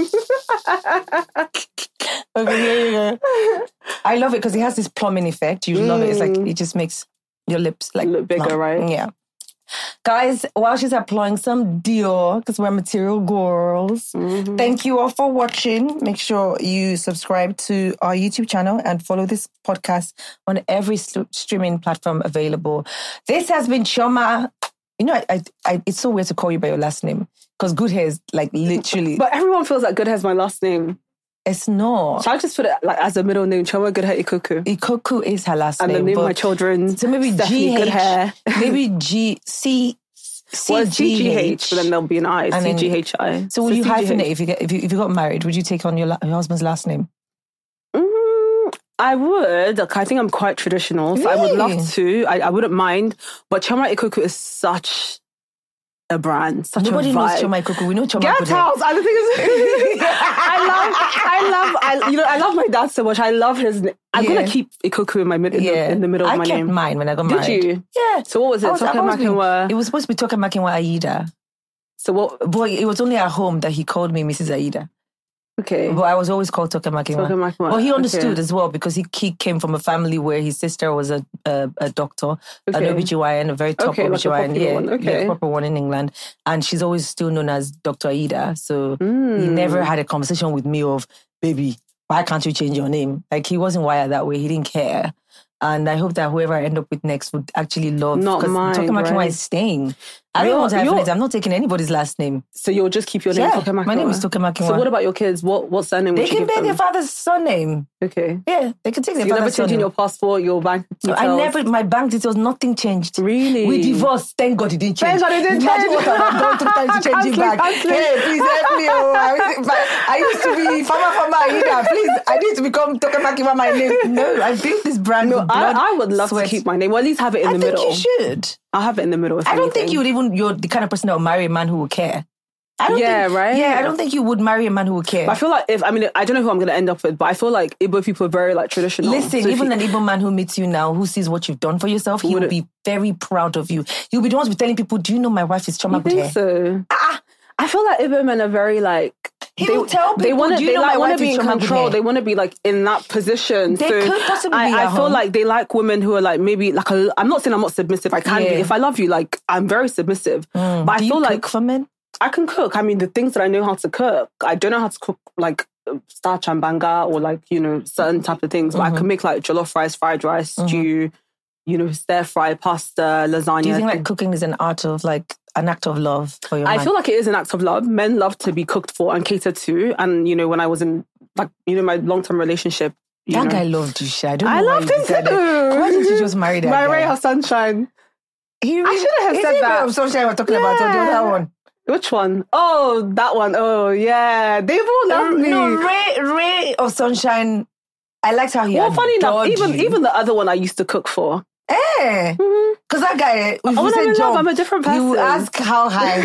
Okay, here you go. I love it because it has this plumbing effect. You love it. It's like, it just makes your lips like... look bigger, right? Yeah. Guys, while she's applying some Dior, because we're material girls, thank you all for watching. Make sure you subscribe to our YouTube channel and follow this podcast on every streaming platform available. This has been Chioma. You know, it's so weird to call you by your last name because Good Hair is like literally... But everyone feels like Good Hair is my last name. It's not. So I just put it like as a middle name. Chioma Good Hair Ikoku. Ikoku is her last name. And the name of my children. So maybe G Good Hair. Maybe G H. But then there'll be an I. CGHI. So will you hyphenate if you got married? Would you take on your husband's last name? I would. Like, I think I'm quite traditional. So really? I would love to. I wouldn't mind. But Chioma Ikoku is such a brand, such nobody a vibe. Nobody knows Chioma Ikoku. We know Chioma Ikoku. Get out! I think it's... I love my dad so much. I love his name. I'm gonna keep Ikoku in the middle of my name. I kept mine when I got married. Did you? Yeah. So what was it? Toke Makinwa. It was supposed to be Toke Makinwa Aida. So what? Boy, it was only at home that he called me Mrs. Aida. Okay. But I was always called Toke Makinwa. Well, he understood as well because he came from a family where his sister was a doctor, an OBGYN, a very top OBGYN. Like a proper one in England. And she's always still known as Dr. Aida. So he never had a conversation with me of, baby, why can't you change your name? Like, he wasn't wired that way. He didn't care. And I hope that whoever I end up with next would actually love... Not mine, Toke Makinwa is staying. I don't want to hyphenate. I'm not taking anybody's last name. So you'll just keep your name Toke Makinwa? My name is Toke Makinwa. So what about your kids? What surname would you give them? They can bear their father's surname. Okay. Yeah, they can take their father's surname. So you're never changing your passport, your bank details? No, my bank details, nothing changed. Really? We divorced. Thank God it didn't change. Thank God it didn't change. Imagine what I've done 2 times to change it back. Hey, please help me. I used to be Fama Aida. Please, I need to become Toke Makinwa my name. No, I built this brand. I would love to keep my name, or at least have it in the middle. I think you should. I'll have it in the middle. I don't think you would even, you're the kind of person that would marry a man who would care. I don't think, right? Yeah, I don't think you would marry a man who would care. But I feel like if, I mean, I don't know who I'm going to end up with, but I feel like Igbo people are very like traditional. Listen, so even an Igbo man who meets you now, who sees what you've done for yourself, he will be very proud of you. You'll be the ones telling people, do you know my wife is Chioma Good Hair? So? I feel like Igbo men are very like, he will tell people, they want to be in control. They want to be like in that position. They could possibly be at home. I feel like they like women who are like maybe like a, I'm not saying I'm not submissive. I can be. If I love you, like I'm very submissive. But I feel like for men, I can cook. I mean, the things that I know how to cook. I don't know how to cook like starch and banga or like, you know, certain type of things. But I can make like jollof rice, fried rice, stew, you know, stir fry, pasta, lasagna. Do you think like cooking is an act of love for your man? I feel like it is an act of love. Men love to be cooked for and catered to. And, you know, when I was in, like, you know, my long-term relationship. That guy loved you, Sha. I loved him too. Why did you just marry that guy? My ray of sunshine. I shouldn't have said that. Ray of sunshine we're talking about. Don't do that one. Which one? Oh, that one. Oh, yeah. They all love me. No, ray of sunshine. I liked how he had funny enough, even the other one I used to cook for. Eh, because that guy, I'm a different person. You ask how high.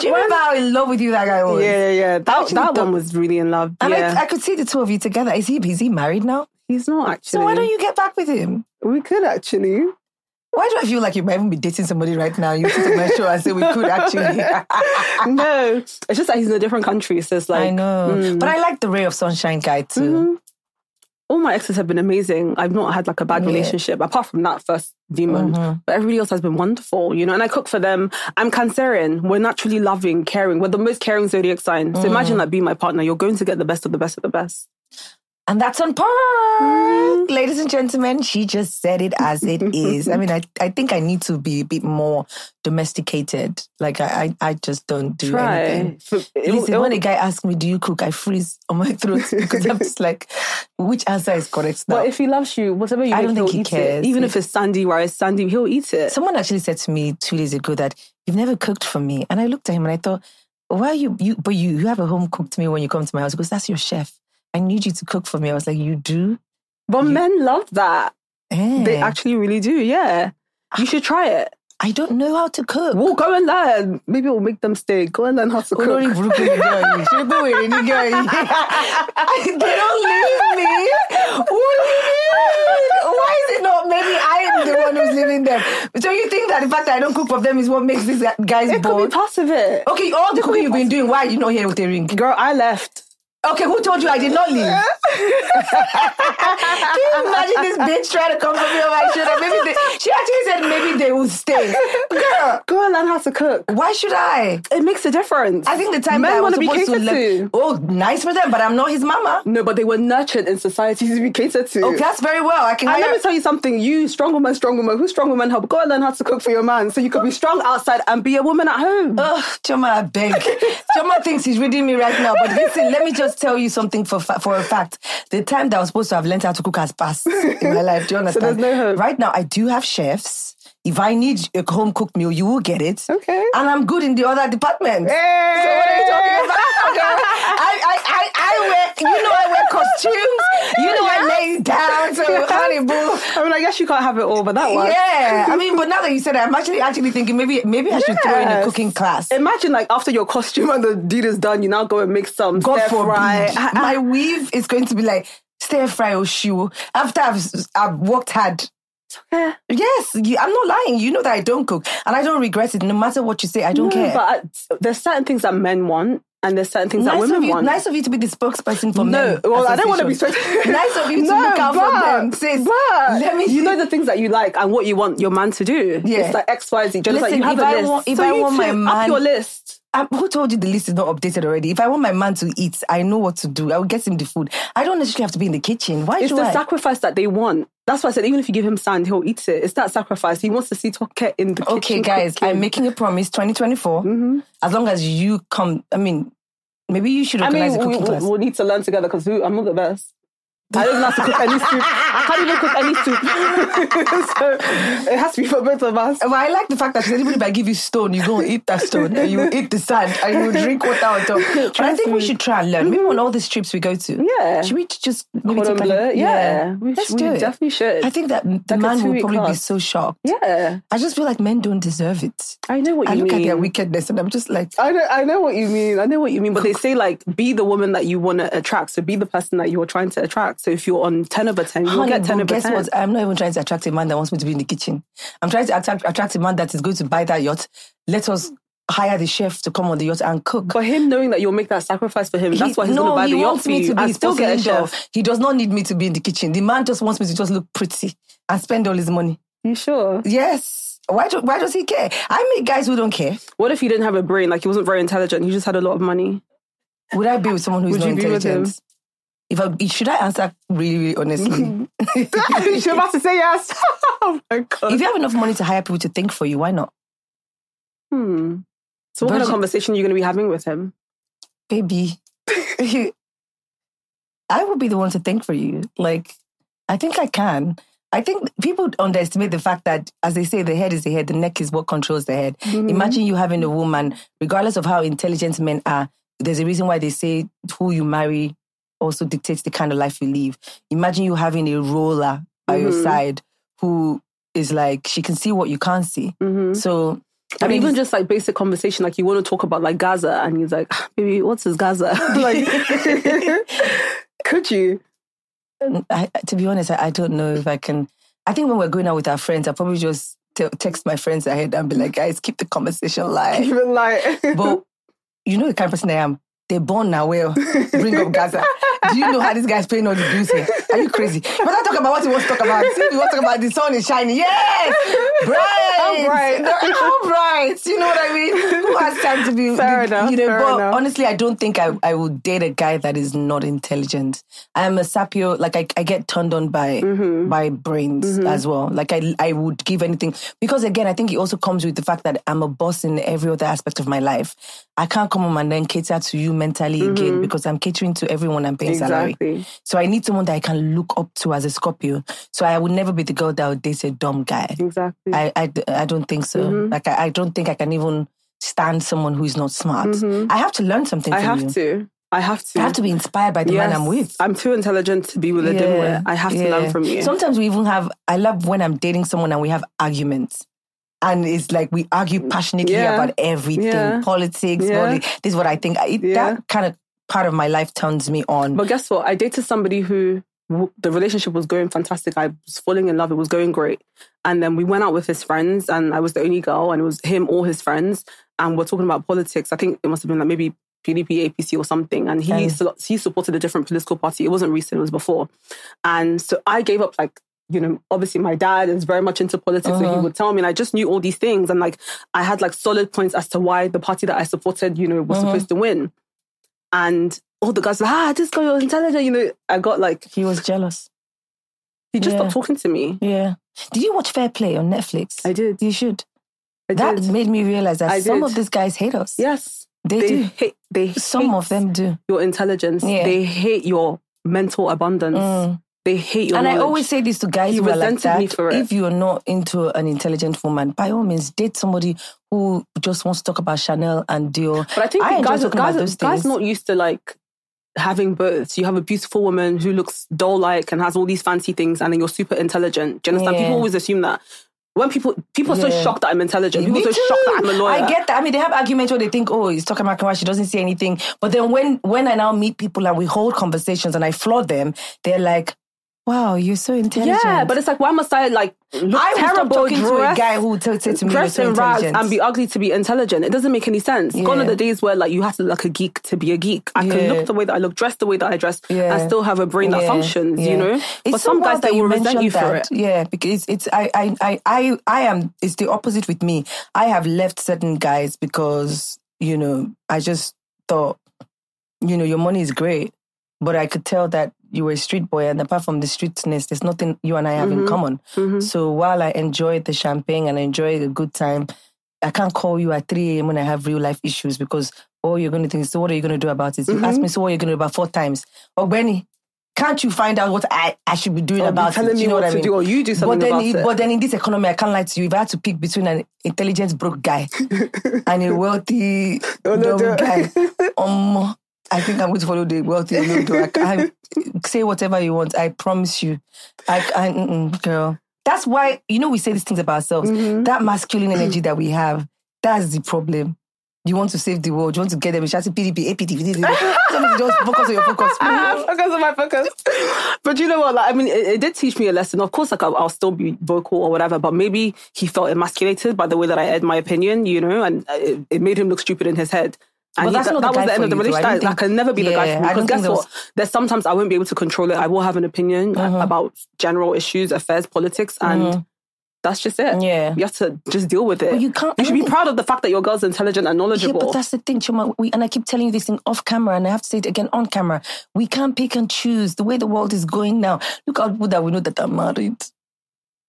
Do you remember how in love with you that guy was? Yeah. That one was really in love. And yeah. I could see the two of you together. Is he married now? He's not actually. So why don't you get back with him? We could actually. Why do I feel like you might even be dating somebody right now? You sit on my show and say we could actually. No, it's just that he's in a different country. So it's like I know, but I like the ray of sunshine guy too. All my exes have been amazing. I've not had like a bad relationship apart from that first demon. But everybody else has been wonderful, you know. And I cook for them. I'm Cancerian. We're naturally loving, caring. We're the most caring zodiac sign. So imagine that being my partner. You're going to get the best of the best of the best. And that's on par. Ladies and gentlemen, she just said it as it is. I mean, I think I need to be a bit more domesticated. Like, I just don't do anything. Listen, when a guy asks me, do you cook? I freeze on my throat because I'm just like, which answer is correct now? But if he loves you, whatever you do, I don't think he cares. Even if it's sandy rice, sandy, he'll eat it. Someone actually said to me 2 days ago that you've never cooked for me. And I looked at him and I thought, why are you have a home-cooked meal when you come to my house? Because that's your chef. I need you to cook for me. I was like, you do? But men love that. Yeah. They actually really do, yeah. You should try it. I don't know how to cook. Well, go and learn. Maybe we'll make them stay. Go and learn how to cook. They don't leave me. What do you mean? Why is it not? Maybe I am the one who's leaving them. So you think that the fact that I don't cook for them is what makes these guys bored? Could be part of it. Okay, all the cooking you've been doing, why are you not here with a ring? Girl, I left. Okay, who told you I did not leave? Can you imagine this bitch trying to come for me on my shoulder? She actually said maybe they will stay. Girl, go and learn how to cook. Why should I? It makes a difference. I think the time men want to be catered to. Oh, nice for them, but I'm not his mama. No, but they were nurtured in society to be catered to. Okay, that's very well. Let me tell you something. You, strong woman, who's strong woman help? Go and learn how to cook for your man so you can be strong outside and be a woman at home. Oh, Chioma, I beg. Chioma thinks he's reading me right now, but listen, let me just tell you something for a fact. The time that I was supposed to have learned how to cook has passed in my life. Do you understand? So there's no hope. Right now, I do have chefs. If I need a home-cooked meal, you will get it. Okay. And I'm good in the other department. Hey. So what are you talking about? I wear costumes. You know, I lay down. So, honey, boo. I mean, I guess you can't have it all, but that one. Yeah. I mean, but now that you said that, I'm actually thinking maybe I should throw in a cooking class. Imagine, like, after your costume and the deed is done, you now go and make some stir fry. My weave is going to be like stir fry or shoe. After I've worked hard. Yeah. Yes, I'm not lying. You know that I don't cook and I don't regret it. No matter what you say, I don't care. But there's certain things that men want and there's certain things that women want. Nice of you to be the spokesperson for men. No, well, I don't want to be spokesperson. Nice of you to look out for them. Sis, you know the things that you like and what you want your man to do. Yeah. It's like X, Y, Z. Just listen, like you have a list. If I want my man... Up your list. Who told you the list is not updated already? If I want my man to eat, I know what to do. I will get him the food. I don't necessarily have to be in the kitchen. Why should I? It's the sacrifice that they want. That's why I said, even if you give him sand, he'll eat it. It's that sacrifice. He wants to see Toke in the kitchen. Okay, guys, cooking. I'm making a promise, 2024. As long as you come, maybe you should organize a cooking class. We'll need to learn together because I'm not the best. I don't know how to cook any soup. I can't even cook any soup. So it has to be for both of us. Well, I like the fact that anybody might give you stone, you go and eat that stone, and you eat the sand, and you drink water on top. But I think we should try and learn. Maybe on all these trips we go to. Yeah. Should we just maybe take a look? Yeah. Let's do it. Definitely should. I think that the man will probably be so shocked. Yeah. I just feel like men don't deserve it. I know what you mean. I look at their wickedness and I'm just like... I know what you mean. But they say like, be the woman that you want to attract. So be the person that you're trying to attract. So if you're on 10 over 10, you'll get 10 over 10. Guess what? I'm not even trying to attract a man that wants me to be in the kitchen. I'm trying to attract a man that is going to buy that yacht. Let us hire the chef to come on the yacht and cook. But him knowing that you'll make that sacrifice for him, that's why he's going to buy the yacht for you and still get a chef. He does not need me to be in the kitchen. The man just wants me to just look pretty and spend all his money. You sure? Yes. Why does he care? I meet guys who don't care. What if he didn't have a brain? Like, he wasn't very intelligent. He just had a lot of money. Would I be with someone who's not intelligent? Should I answer really, really honestly? You're about to say yes. Oh my God. If you have enough money to hire people to think for you, why not? So what kind of conversation are you going to be having with him? Baby, I will be the one to think for you. Like, I think I can. I think people underestimate the fact that, as they say, the head is the head, the neck is what controls the head. Mm-hmm. Imagine you having a woman, regardless of how intelligent men are, there's a reason why they say who you marry also dictates the kind of life you live. Imagine you having a roller by your side who is like, she can see what you can't see. Mm-hmm. So... I mean, even just like basic conversation, like you want to talk about like Gaza and he's like, baby, what's this Gaza? Like, could you? To be honest, I don't know if I can. I think when we're going out with our friends, I probably just text my friends ahead and be like, guys, keep the conversation live. Keep it light. But you know the kind of person I am. They're born now, well, bring up Gaza. Do you know how this guy's paying all the bills here? Are you crazy? But I talk about what he wants to talk about. See, we want to talk about the sun is shining. Yes! Bright! How bright! How bright! You know what I mean? Who has time to be... Fair enough. You know, but honestly, I don't think I would date a guy that is not intelligent. I am a sapio. Like, I get turned on by brains as well. Like, I would give anything. Because, again, I think it also comes with the fact that I'm a boss in every other aspect of my life. I can't come home and then cater to you mentally again because I'm catering to everyone I'm paying salary. So I need someone that I can look up to as a Scorpio. So I would never be the girl that would date a dumb guy. Exactly. I don't think so. Like I don't think I can even stand someone who is not smart. I have to learn something I have to be inspired by the man I'm with. I'm too intelligent to be with a dimwit. I have to learn from you. Sometimes we even have... I love when I'm dating someone and we have arguments. And it's like we argue passionately about everything. Politics, this is what I think. That kind of part of my life turns me on. But guess what? I dated somebody who the relationship was going fantastic. I was falling in love. It was going great. And then we went out with his friends and I was the only girl and it was him or his friends. And we're talking about politics. I think it must have been like maybe PDP, APC or something. And he supported a different political party. It wasn't recent. It was before. And so I gave up like, you know, obviously my dad is very much into politics and he would tell me and I just knew all these things and like I had like solid points as to why the party that I supported, you know, was supposed to win. And all the guys were like, this guy was intelligent, you know. I got like... He was jealous. He just stopped talking to me. Yeah. Did you watch Fair Play on Netflix? I did. You should. That made me realize that some of these guys hate us. Yes. They do. They hate some of them do. Your intelligence. Yeah. They hate your mental abundance. They hate your knowledge. I always say this to guys who are like that. If you're not into an intelligent woman, by all means, date somebody who just wants to talk about Chanel and Dior. But I think guys are not used to like having both. So you have a beautiful woman who looks doll-like and has all these fancy things and then you're super intelligent. Do you understand? Yeah. People always assume that. When people are so shocked that I'm intelligent. People are so shocked that I'm a lawyer. I get that. I mean, they have arguments where they think, oh, he's talking about camera, she doesn't see anything. But then when I now meet people and we hold conversations and I flood them, they're like, wow, you're so intelligent. Yeah, but it's like, why must I like look terrible? I was talking to a guy who would say to me, dress in rags and be ugly to be intelligent. It doesn't make any sense. Gone are the days where like you have to look like a geek to be a geek. I can look the way that I look, dress the way that I dress, and still have a brain that functions. You know, it's but some guys that will resent you for it. Yeah, because it's I am. It's the opposite with me. I have left certain guys because you know I just thought, you know, your money is great, but I could tell that you were a street boy, and apart from the streetness, there's nothing you and I have in common. So while I enjoyed the champagne and I enjoyed a good time, I can't call you at 3 a.m. when I have real life issues because, oh, you're going to think, so what are you going to do about it? You asked me, so what are you going to do about 4 times? Oh, Benny, can't you find out what I should be doing about it? Telling me what to do, or you do something about it. But then in this economy, I can't lie to you. If I had to pick between an intelligent broke guy and a wealthy dumb guy, I think I'm going to follow the wealthy dumb guy. I can't say whatever you want. I promise you. Girl. That's why, we say these things about ourselves. Mm-hmm. That masculine energy that we have, that's the problem. You want to save the world. You want to get them. You shout to PDP, APDP. Just focus on your focus. Focus on my focus. But you know what? It did teach me a lesson. Of course, I'll still be vocal or whatever, but maybe he felt emasculated by the way that I aired my opinion, and it made him look stupid in his head. And that was the end of the relationship. I can never be the guy for me. Because guess what? There's sometimes I won't be able to control it. I will have an opinion about general issues, affairs, politics, and... Mm-hmm. That's just it. Yeah. You have to just deal with it. Well, you should be proud of the fact that your girl's intelligent and knowledgeable. Yeah, but that's the thing, Chioma. And I keep telling you this thing off camera, and I have to say it again on camera. We can't pick and choose the way the world is going now. Look at people that we know that are married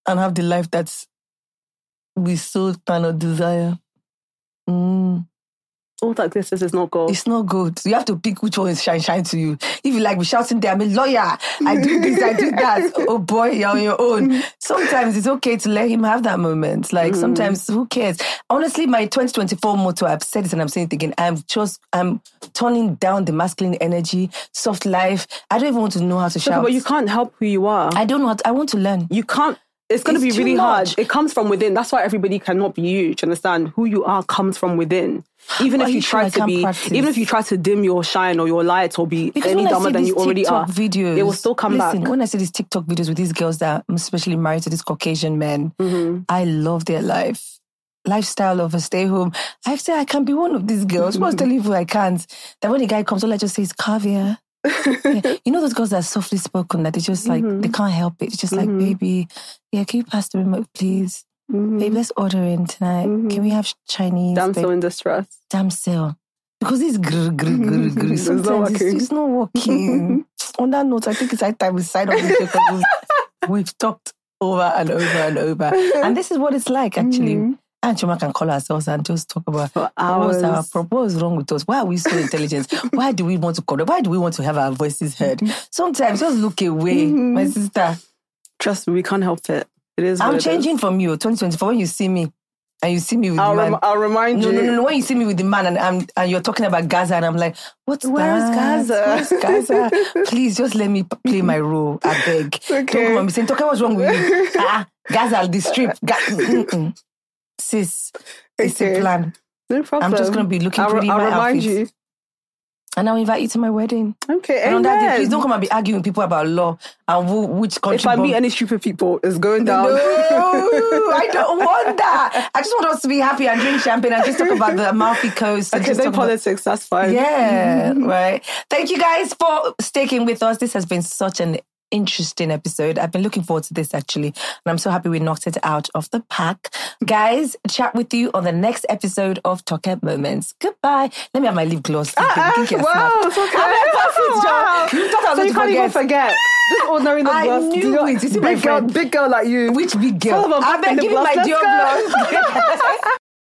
and have the life that we so cannot desire. Mm. All that glitters is not gold. It's not good. You have to pick which one is shine to you. If you like be shouting there, I'm a lawyer. I do this, I do that. Oh boy, you're on your own. Sometimes it's okay to let him have that moment. Like sometimes, who cares? Honestly, my 2024 motto, I've said this and I'm saying it again. I'm turning down the masculine energy, soft life. I don't even want to know how to shout. But you can't help who you are. I don't know. I want to learn. You can't. It's going to be really hard. It comes from within. That's why everybody cannot be you. Do you understand? Who you are comes from within. Even if you try to dim your shine or your light or be because any dumber than you already TikTok are, videos, it will still come back. When I see these TikTok videos with these girls that are especially married to these Caucasian men, I love their lifestyle of a stay-home. I say I can be one of these girls. Who was telling you I can't? That when the guy comes, all I just say is caviar. Yeah. Those girls that are softly spoken, that they just like they can't help it. It's just like, baby, yeah, can you pass the remote, please? Baby, let's order in tonight. Can we have Chinese? Damsel in distress. Damsel. Because it's grr. Sometimes it's not working. On that note, I think it's high time we sign off with you. We've talked over and over and over. And this is what it's like, actually. And Chioma can call ourselves and just talk about what was wrong with us. Why are we so intelligent? Why do we want to call? Why do we want to have our voices heard? Sometimes just look away, my sister. Trust me, we can't help it. It is. I'm changing from you. 2024. When you see me, and you see me with the man, I'll remind you. No. When you see me with the man, and you're talking about Gaza, and I'm like, where is Gaza? Please just let me play my role. I beg. Okay. Don't come and be saying, "Toke, what's wrong with you? Gaza, the strip." Sis, it's a plan. No problem. I'm just going to be looking pretty in my outfit. I'll remind you. And I'll invite you to my wedding. Okay, and on that day, please don't come and be arguing with people about law and which country. If I meet any stupid people, it's going down. No, I don't want that. I just want us to be happy and drink champagne and just talk about the Amalfi Coast. Okay, no politics, that's fine. Yeah, right. Thank you guys for sticking with us. This has been such an interesting episode. I've been looking forward to this actually, and I'm so happy we knocked it out of the park. Guys, chat with you on the next episode of Toke Moments. Goodbye. Let me have my lip gloss. It's okay. You can't even forget. This ordinary lip gloss. I knew it. Big girl like you. Which big girl? I've been giving my dear gloss.